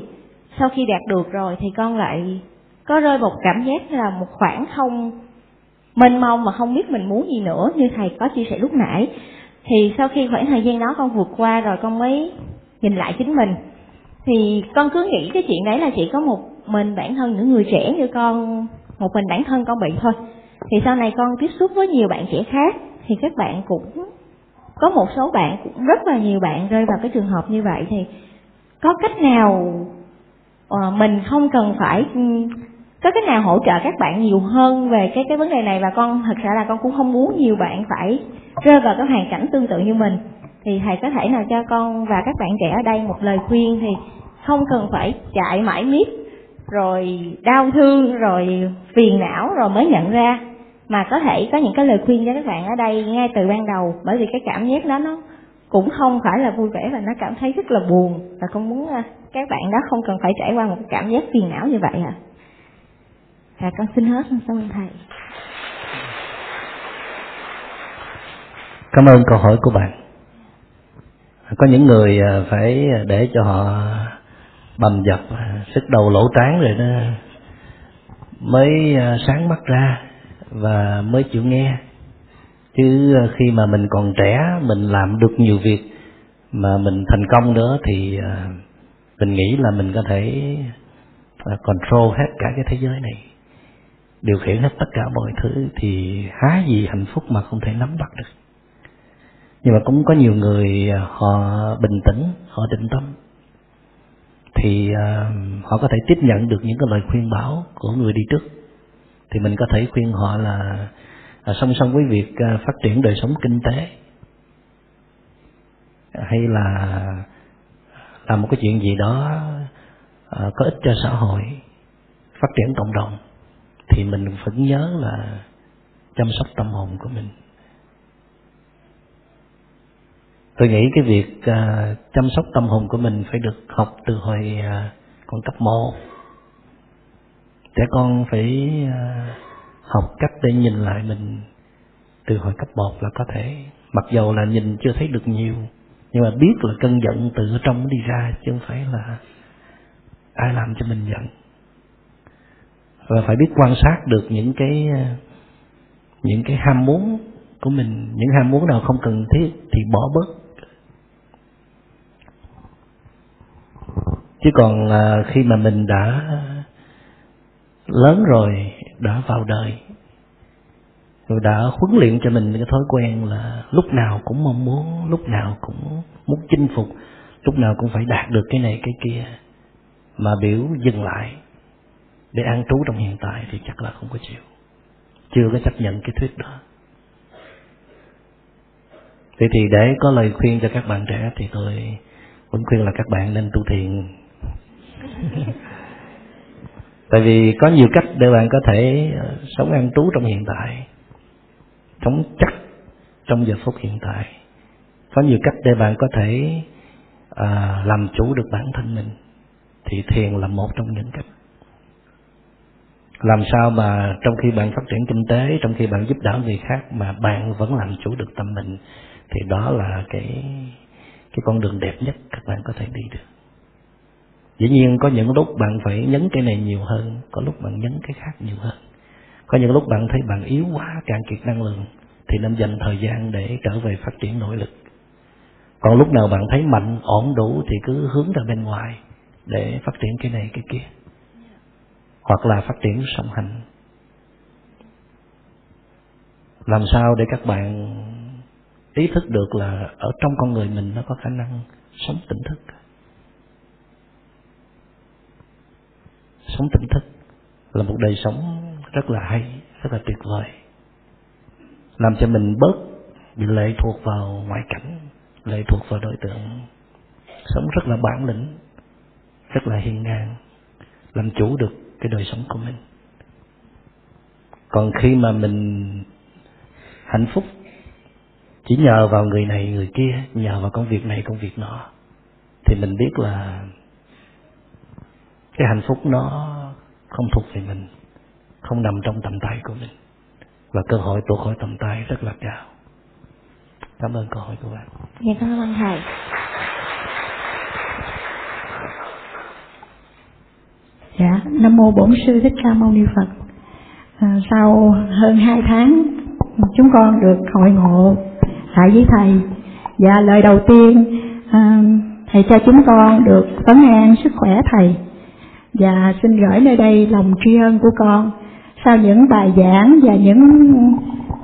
sau khi đạt được rồi thì con lại có rơi một cảm giác là một khoảng không mênh mông mà không biết mình muốn gì nữa, như thầy có chia sẻ lúc nãy. Thì sau khi khoảng thời gian đó con vượt qua rồi con mới nhìn lại chính mình. Thì con cứ nghĩ cái chuyện đấy là chỉ có một mình bản thân những người trẻ như con, một mình bản thân con bị thôi. Thì sau này con tiếp xúc với nhiều bạn trẻ khác thì các bạn cũng có một số bạn, cũng rất là nhiều bạn rơi vào cái trường hợp như vậy. Thì có cách nào mình không cần phải, có cách nào hỗ trợ các bạn nhiều hơn về cái cái vấn đề này? Và con thật ra là con cũng không muốn nhiều bạn phải rơi vào cái hoàn cảnh tương tự như mình. Thì thầy có thể nào cho con và các bạn trẻ ở đây một lời khuyên thì không cần phải chạy mãi miết rồi đau thương rồi phiền não rồi mới nhận ra, mà có thể có những cái lời khuyên cho các bạn ở đây ngay từ ban đầu, bởi vì cái cảm giác đó nó cũng không phải là vui vẻ và nó cảm thấy rất là buồn, và con muốn các bạn đó không cần phải trải qua một cảm giác phiền não như vậy à. Và con xin hết, cảm ơn thầy. Cảm ơn câu hỏi của bạn. Có những người phải để cho họ bầm dập sức đầu lỗ trán rồi đó mới sáng mắt ra và mới chịu nghe. Chứ khi mà mình còn trẻ, mình làm được nhiều việc mà mình thành công nữa thì mình nghĩ là mình có thể control hết cả cái thế giới này, điều khiển hết tất cả mọi thứ, thì há gì hạnh phúc mà không thể nắm bắt được. Nhưng mà cũng có nhiều người họ bình tĩnh, họ định tâm, thì họ có thể tiếp nhận được những cái lời khuyên bảo của người đi trước. Thì mình có thể khuyên họ là song song với việc phát triển đời sống kinh tế, hay là làm một cái chuyện gì đó có ích cho xã hội, phát triển cộng đồng, thì mình vẫn nhớ là chăm sóc tâm hồn của mình. Tôi nghĩ cái việc chăm sóc tâm hồn của mình phải được học từ hồi còn cấp một. Trẻ con phải học cách để nhìn lại mình từ hồi cấp một là có thể. Mặc dầu là nhìn chưa thấy được nhiều, nhưng mà biết là cơn giận từ trong đi ra, chứ không phải là ai làm cho mình giận. Và phải biết quan sát được những cái những cái ham muốn của mình, những ham muốn nào không cần thiết thì bỏ bớt. Chứ còn khi mà mình đã lớn rồi, đã vào đời rồi, đã huấn luyện cho mình cái thói quen là lúc nào cũng mong muốn, lúc nào cũng muốn chinh phục, lúc nào cũng phải đạt được cái này cái kia, mà biểu dừng lại để an trú trong hiện tại thì chắc là không có chịu, chưa có chấp nhận cái thuyết đó. Thế thì để có lời khuyên cho các bạn trẻ thì tôi vẫn khuyên là các bạn nên tu thiền. Tại vì có nhiều cách để bạn có thể sống an trú trong hiện tại, sống chắc trong giờ phút hiện tại. Có nhiều cách để bạn có thể à, làm chủ được bản thân mình, thì thiền là một trong những cách. Làm sao mà trong khi bạn phát triển kinh tế, trong khi bạn giúp đỡ người khác mà bạn vẫn làm chủ được tâm mình, thì đó là cái, cái con đường đẹp nhất các bạn có thể đi được. Dĩ nhiên có những lúc bạn phải nhấn cái này nhiều hơn, có lúc bạn nhấn cái khác nhiều hơn. Có những lúc bạn thấy bạn yếu quá, cạn kiệt năng lượng, thì nên dành thời gian để trở về phát triển nội lực. Còn lúc nào bạn thấy mạnh, ổn đủ thì cứ hướng ra bên ngoài để phát triển cái này cái kia, hoặc là phát triển song hành. Làm sao để các bạn ý thức được là ở trong con người mình nó có khả năng sống tỉnh thức. Sống tỉnh thức là một đời sống rất là hay, rất là tuyệt vời, làm cho mình bớt bị lệ thuộc vào ngoại cảnh, lệ thuộc vào đối tượng, sống rất là bản lĩnh, rất là hiên ngang, làm chủ được cái đời sống của mình. Còn khi mà mình hạnh phúc chỉ nhờ vào người này người kia, nhờ vào công việc này công việc nọ, thì mình biết là cái hạnh phúc nó không thuộc về mình, không nằm trong tầm tay của mình, và cơ hội tuột khỏi tầm tay rất là cao. Cảm ơn câu hỏi của bạn. Dạ, cảm ơn thầy. Dạ, Nam Mô Bổn Sư Thích Ca Mâu Ni Phật. À, sau hơn hai tháng chúng con được hội ngộ lại với Thầy. Và lời đầu tiên à, Thầy cho chúng con được vấn an sức khỏe Thầy. Và xin gửi nơi đây lòng tri ân của con. Sau những bài giảng và những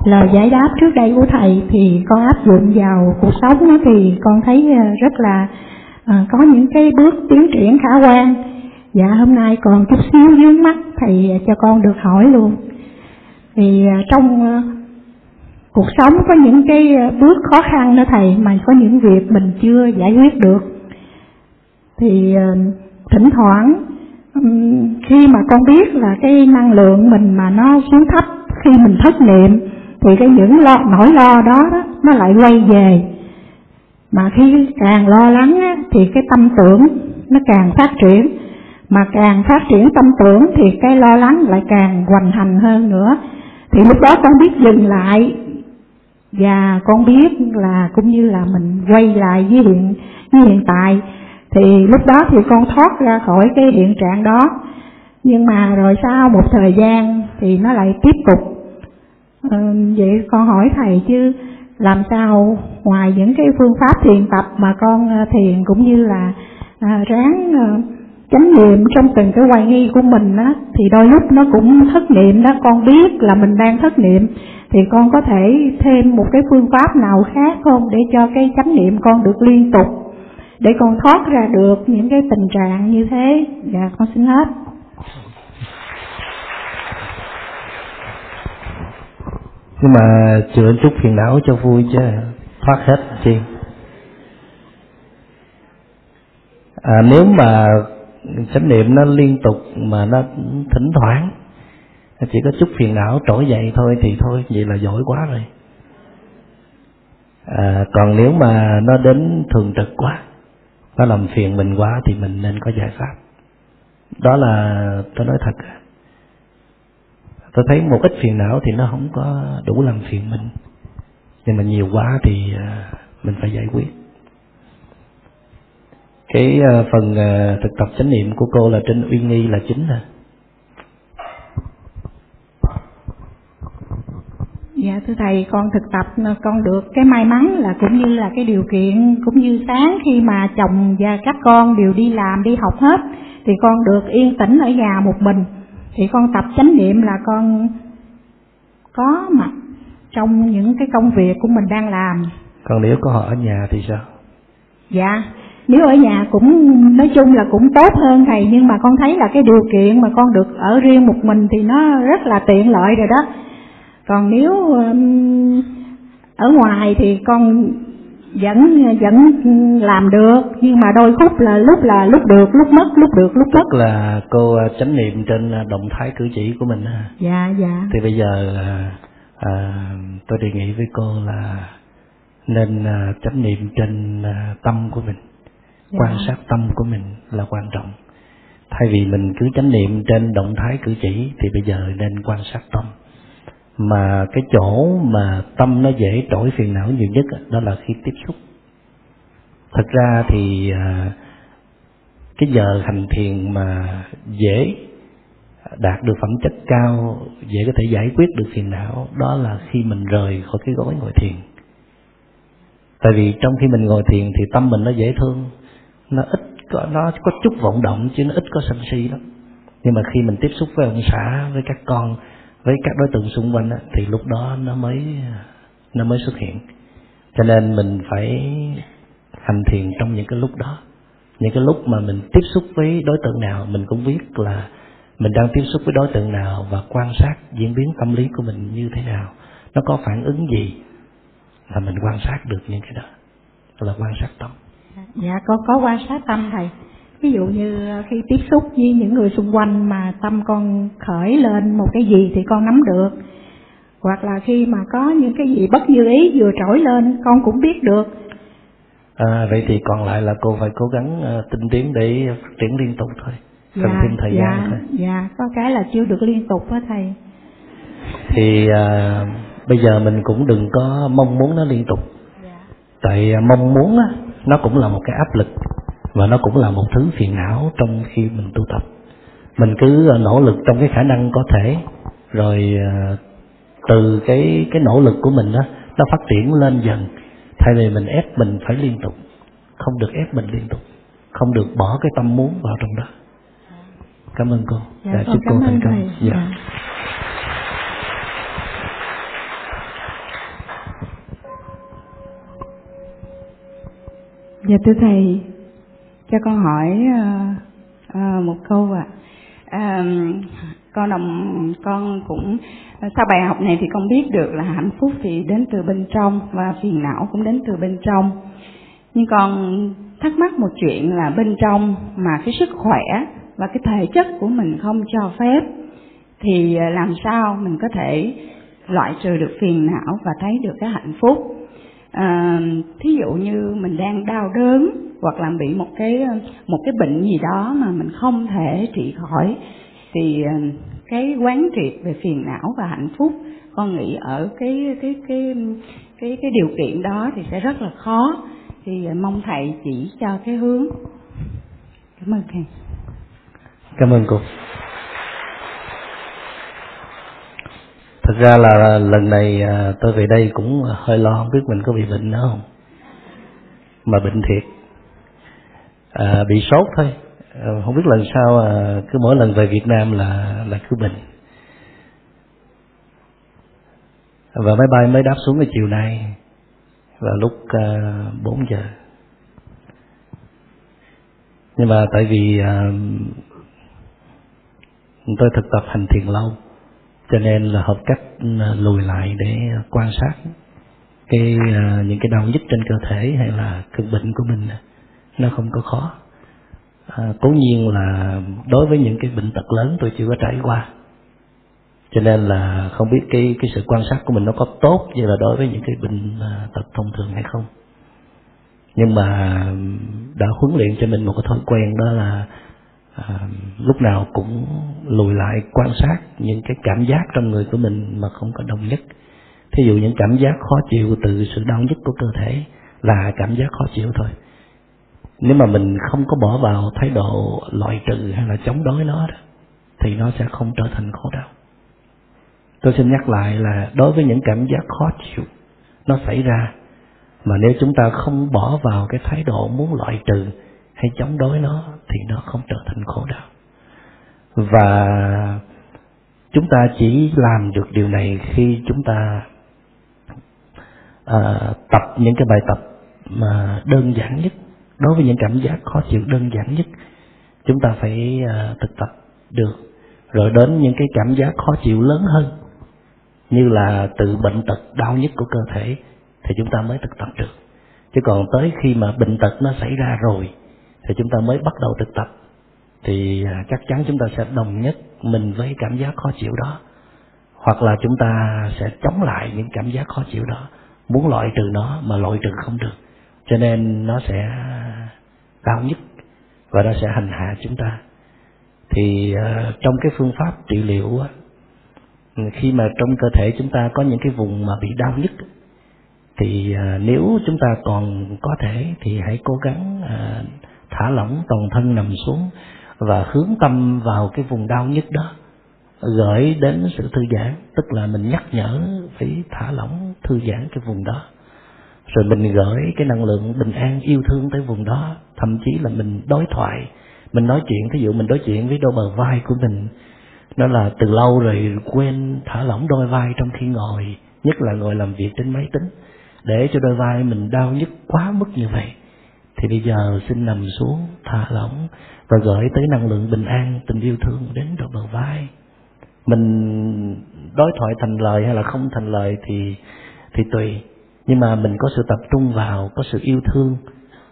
lời giải đáp trước đây của Thầy thì con áp dụng vào cuộc sống đó, thì con thấy rất là à, có những cái bước tiến triển khả quan. Dạ hôm nay còn chút xíu vướng mắt Thầy cho con được hỏi luôn. Thì trong cuộc sống có những cái bước khó khăn đó Thầy, mà có những việc mình chưa giải quyết được. Thì thỉnh thoảng khi mà con biết là cái năng lượng mình mà nó xuống thấp khi mình thất niệm, thì cái những lo, nỗi lo đó, đó nó lại quay về. Mà khi càng lo lắng á, thì cái tâm tưởng nó càng phát triển. Mà càng phát triển tâm tưởng thì cái lo lắng lại càng hoành hành hơn nữa. Thì lúc đó con biết dừng lại, và con biết là cũng như là mình quay lại với hiện, với hiện tại. Thì lúc đó thì con thoát ra khỏi cái hiện trạng đó. Nhưng mà rồi sau một thời gian thì nó lại tiếp tục. Ừ, vậy con hỏi Thầy chứ làm sao ngoài những cái phương pháp thiền tập mà con thiền cũng như là à, ráng... chánh niệm trong từng cái hoài nghi của mình á, thì đôi lúc nó cũng thất niệm đó, con biết là mình đang thất niệm, thì con có thể thêm một cái phương pháp nào khác không để cho cái chánh niệm con được liên tục, để con thoát ra được những cái tình trạng như thế? Dạ con xin hết. Nhưng mà chữa chút phiền não cho vui chứ thoát hết chi. À, nếu mà chánh niệm nó liên tục mà nó thỉnh thoảng chỉ có chút phiền não trỗi dậy thôi thì thôi, vậy là giỏi quá rồi. À, còn nếu mà nó đến thường trực quá, nó làm phiền mình quá thì mình nên có giải pháp. Đó là tôi nói thật, tôi thấy một ít phiền não thì nó không có đủ làm phiền mình, nhưng mà nhiều quá thì mình phải giải quyết. Cái phần thực tập chánh niệm của cô là trên uy nghi là chính nè. Dạ thưa Thầy, con thực tập con được cái may mắn là cũng như là cái điều kiện, cũng như sáng khi mà chồng và các con đều đi làm đi học hết, thì con được yên tĩnh ở nhà một mình. Thì con tập chánh niệm là con có mặt trong những cái công việc của mình đang làm. Còn nếu có họ ở nhà thì sao? Dạ nếu ở nhà cũng nói chung là cũng tốt hơn Thầy, nhưng mà con thấy là cái điều kiện mà con được ở riêng một mình thì nó rất là tiện lợi rồi đó. Còn nếu ở ngoài thì con vẫn vẫn làm được, nhưng mà đôi khúc là lúc là lúc được lúc mất, lúc được lúc mất. Tức là cô chánh niệm trên động thái cử chỉ của mình ha. Dạ dạ. Thì bây giờ à, tôi đề nghị với cô là nên chánh niệm trên tâm của mình. Quan sát tâm của mình là quan trọng. Thay vì mình cứ chánh niệm trên động thái cử chỉ thì bây giờ nên quan sát tâm. Mà cái chỗ mà tâm nó dễ trỗi phiền não nhiều nhất đó là khi tiếp xúc. Thật ra thì cái giờ hành thiền mà dễ đạt được phẩm chất cao, dễ có thể giải quyết được phiền não, đó là khi mình rời khỏi cái gối ngồi thiền. Tại vì trong khi mình ngồi thiền thì tâm mình nó dễ thương, nó ít có, nó có chút vọng động chứ nó ít có sân si lắm. Nhưng mà khi mình tiếp xúc với ông xã, với các con, với các đối tượng xung quanh á, thì lúc đó nó mới nó mới xuất hiện. Cho nên mình phải hành thiền trong những cái lúc đó. Những cái lúc mà mình tiếp xúc với đối tượng nào, mình cũng biết là mình đang tiếp xúc với đối tượng nào và quan sát diễn biến tâm lý của mình như thế nào, nó có phản ứng gì, là mình quan sát được những cái đó, là quan sát tâm. Dạ con có quan sát tâm Thầy. Ví dụ như khi tiếp xúc với những người xung quanh mà tâm con khởi lên một cái gì thì con nắm được. Hoặc là khi mà có những cái gì bất như ý vừa trỗi lên con cũng biết được. À, vậy thì còn lại là cô phải cố gắng uh, tinh tiến để phát triển liên tục thôi. Cần dạ, thêm thời dạ, gian thôi. Dạ có cái là chưa được liên tục đó Thầy. Thì uh, bây giờ mình cũng đừng có mong muốn nó liên tục. Dạ. Tại uh, mong muốn á, nó cũng là một cái áp lực và nó cũng là một thứ phiền não trong khi mình tu tập. mình cứ nỗ lực trong cái khả năng có thể, rồi từ cái cái nỗ lực của mình đó, nó phát triển lên dần, thay vì mình ép mình phải liên tục. Không được ép mình liên tục, không được bỏ cái tâm muốn vào trong đó. Cảm ơn cô. Dạ, dạ, chúc cô thành công. Dạ. Dạ. Dạ thưa thầy, cho con hỏi uh, uh, một câu ạ. À. Uh, con đồng con cũng sau bài học này thì con biết được là hạnh phúc thì đến từ bên trong và phiền não cũng đến từ bên trong. Nhưng con thắc mắc một chuyện là bên trong mà cái sức khỏe và cái thể chất của mình không cho phép thì làm sao mình có thể loại trừ được phiền não và thấy được cái hạnh phúc. À, thí dụ như mình đang đau đớn hoặc là bị một cái một cái bệnh gì đó mà mình không thể trị khỏi, thì cái quán triệt về phiền não và hạnh phúc, con nghĩ ở cái cái cái cái cái điều kiện đó thì sẽ rất là khó. Thì mong thầy chỉ cho cái hướng. Cảm ơn thầy. Cảm ơn cô. Thật ra là lần này tôi về đây cũng hơi lo, không biết mình có bị bệnh nữa không, mà bệnh thiệt, à, bị sốt thôi, không biết lần sau cứ mỗi lần về Việt Nam là là cứ bệnh. Và máy bay mới đáp xuống cái chiều nay là lúc bốn giờ. Nhưng mà tại vì tôi thực tập hành thiền lâu, cho nên là học cách lùi lại để quan sát cái những cái đau nhức trên cơ thể hay là cơn bệnh của mình, nó không có khó. À, cố nhiên là đối với những cái bệnh tật lớn tôi chưa có trải qua, cho nên là không biết cái cái sự quan sát của mình nó có tốt như là đối với những cái bệnh tật thông thường hay không. Nhưng mà đã huấn luyện cho mình một cái thói quen, đó là à, lúc nào cũng lùi lại quan sát những cái cảm giác trong người của mình mà không có đồng nhất. Thí dụ những cảm giác khó chịu từ sự đau nhức của cơ thể là cảm giác khó chịu thôi. Nếu mà mình không có bỏ vào thái độ loại trừ hay là chống đối nó đó, thì nó sẽ không trở thành khổ đau. Tôi xin nhắc lại là đối với những cảm giác khó chịu nó xảy ra, mà nếu chúng ta không bỏ vào cái thái độ muốn loại trừ hay chống đối nó, thì nó không trở thành khổ đau. Và chúng ta chỉ làm được điều này khi chúng ta à, tập những cái bài tập mà đơn giản nhất. Đối với những cảm giác khó chịu đơn giản nhất, chúng ta phải uh, thực tập được. Rồi đến những cái cảm giác khó chịu lớn hơn, như là từ bệnh tật đau nhức của cơ thể, thì chúng ta mới thực tập được. Chứ còn tới khi mà bệnh tật nó xảy ra rồi, thì chúng ta mới bắt đầu thực tập, thì uh, chắc chắn chúng ta sẽ đồng nhất mình với cảm giác khó chịu đó. Hoặc là chúng ta sẽ chống lại những cảm giác khó chịu đó, muốn loại trừ nó mà loại trừ không được. Cho nên nó sẽ đau nhức và nó sẽ hành hạ chúng ta. Thì uh, trong cái phương pháp trị liệu, uh, khi mà trong cơ thể chúng ta có những cái vùng mà bị đau nhức, thì uh, nếu chúng ta còn có thể thì hãy cố gắng uh, thả lỏng toàn thân nằm xuống và hướng tâm vào cái vùng đau nhức đó, gửi đến sự thư giãn. Tức là mình nhắc nhở phải thả lỏng, thư giãn cái vùng đó. Rồi mình gửi cái năng lượng bình an, yêu thương tới vùng đó. Thậm chí là mình đối thoại, mình nói chuyện. Thí dụ mình đối chuyện với đôi bờ vai của mình, nó là từ lâu rồi quên thả lỏng đôi vai trong khi ngồi, nhất là ngồi làm việc trên máy tính, để cho đôi vai mình đau nhức quá mức như vậy. Thì bây giờ xin nằm xuống, thả lỏng và gửi tới năng lượng bình an, tình yêu thương đến đôi bờ vai. Mình đối thoại thành lời hay là không thành lời thì, thì tùy. Nhưng mà mình có sự tập trung vào, có sự yêu thương,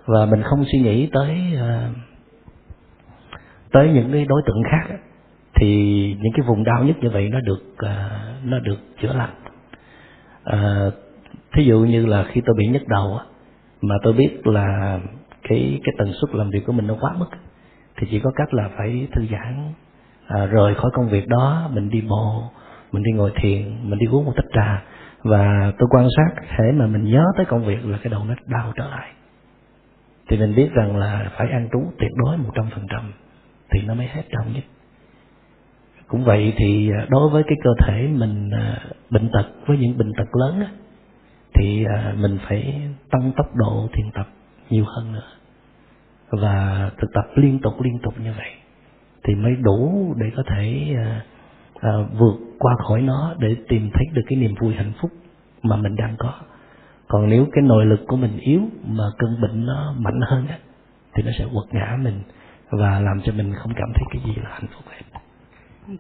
và mình không suy nghĩ tới uh, tới những cái đối tượng khác, thì những cái vùng đau nhất như vậy nó được uh, nó được chữa lành. Uh, thí dụ như là khi tôi bị nhức đầu, mà tôi biết là cái cái tần suất làm việc của mình nó quá mức, thì chỉ có cách là phải thư giãn, uh, rời khỏi công việc đó, mình đi bộ, mình đi ngồi thiền, mình đi uống một tách trà. Và tôi quan sát, hễ mà mình nhớ tới công việc là cái đầu nó đau trở lại, thì mình biết rằng là phải ăn trú tuyệt đối một trăm phần trăm thì nó mới hết đau nhất. Cũng vậy thì đối với cái cơ thể mình bệnh tật, với những bệnh tật lớn á, thì mình phải tăng tốc độ thiền tập nhiều hơn nữa, và thực tập liên tục liên tục như vậy thì mới đủ để có thể vượt qua khỏi nó, để tìm thấy được cái niềm vui hạnh phúc mà mình đang có. Còn nếu cái nội lực của mình yếu mà cơn bệnh nó mạnh hơn á, thì nó sẽ quật ngã mình và làm cho mình không cảm thấy cái gì là hạnh phúc hết.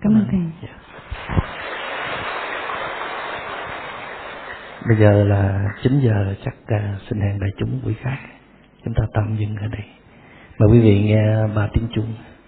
Cảm ơn thầy. Yeah. Bây giờ là chín giờ, chắc uh, xin hẹn đại chúng buổi khác. Chúng ta tạm dừng ở đây. Mời quý vị nghe ba tiếng chuông.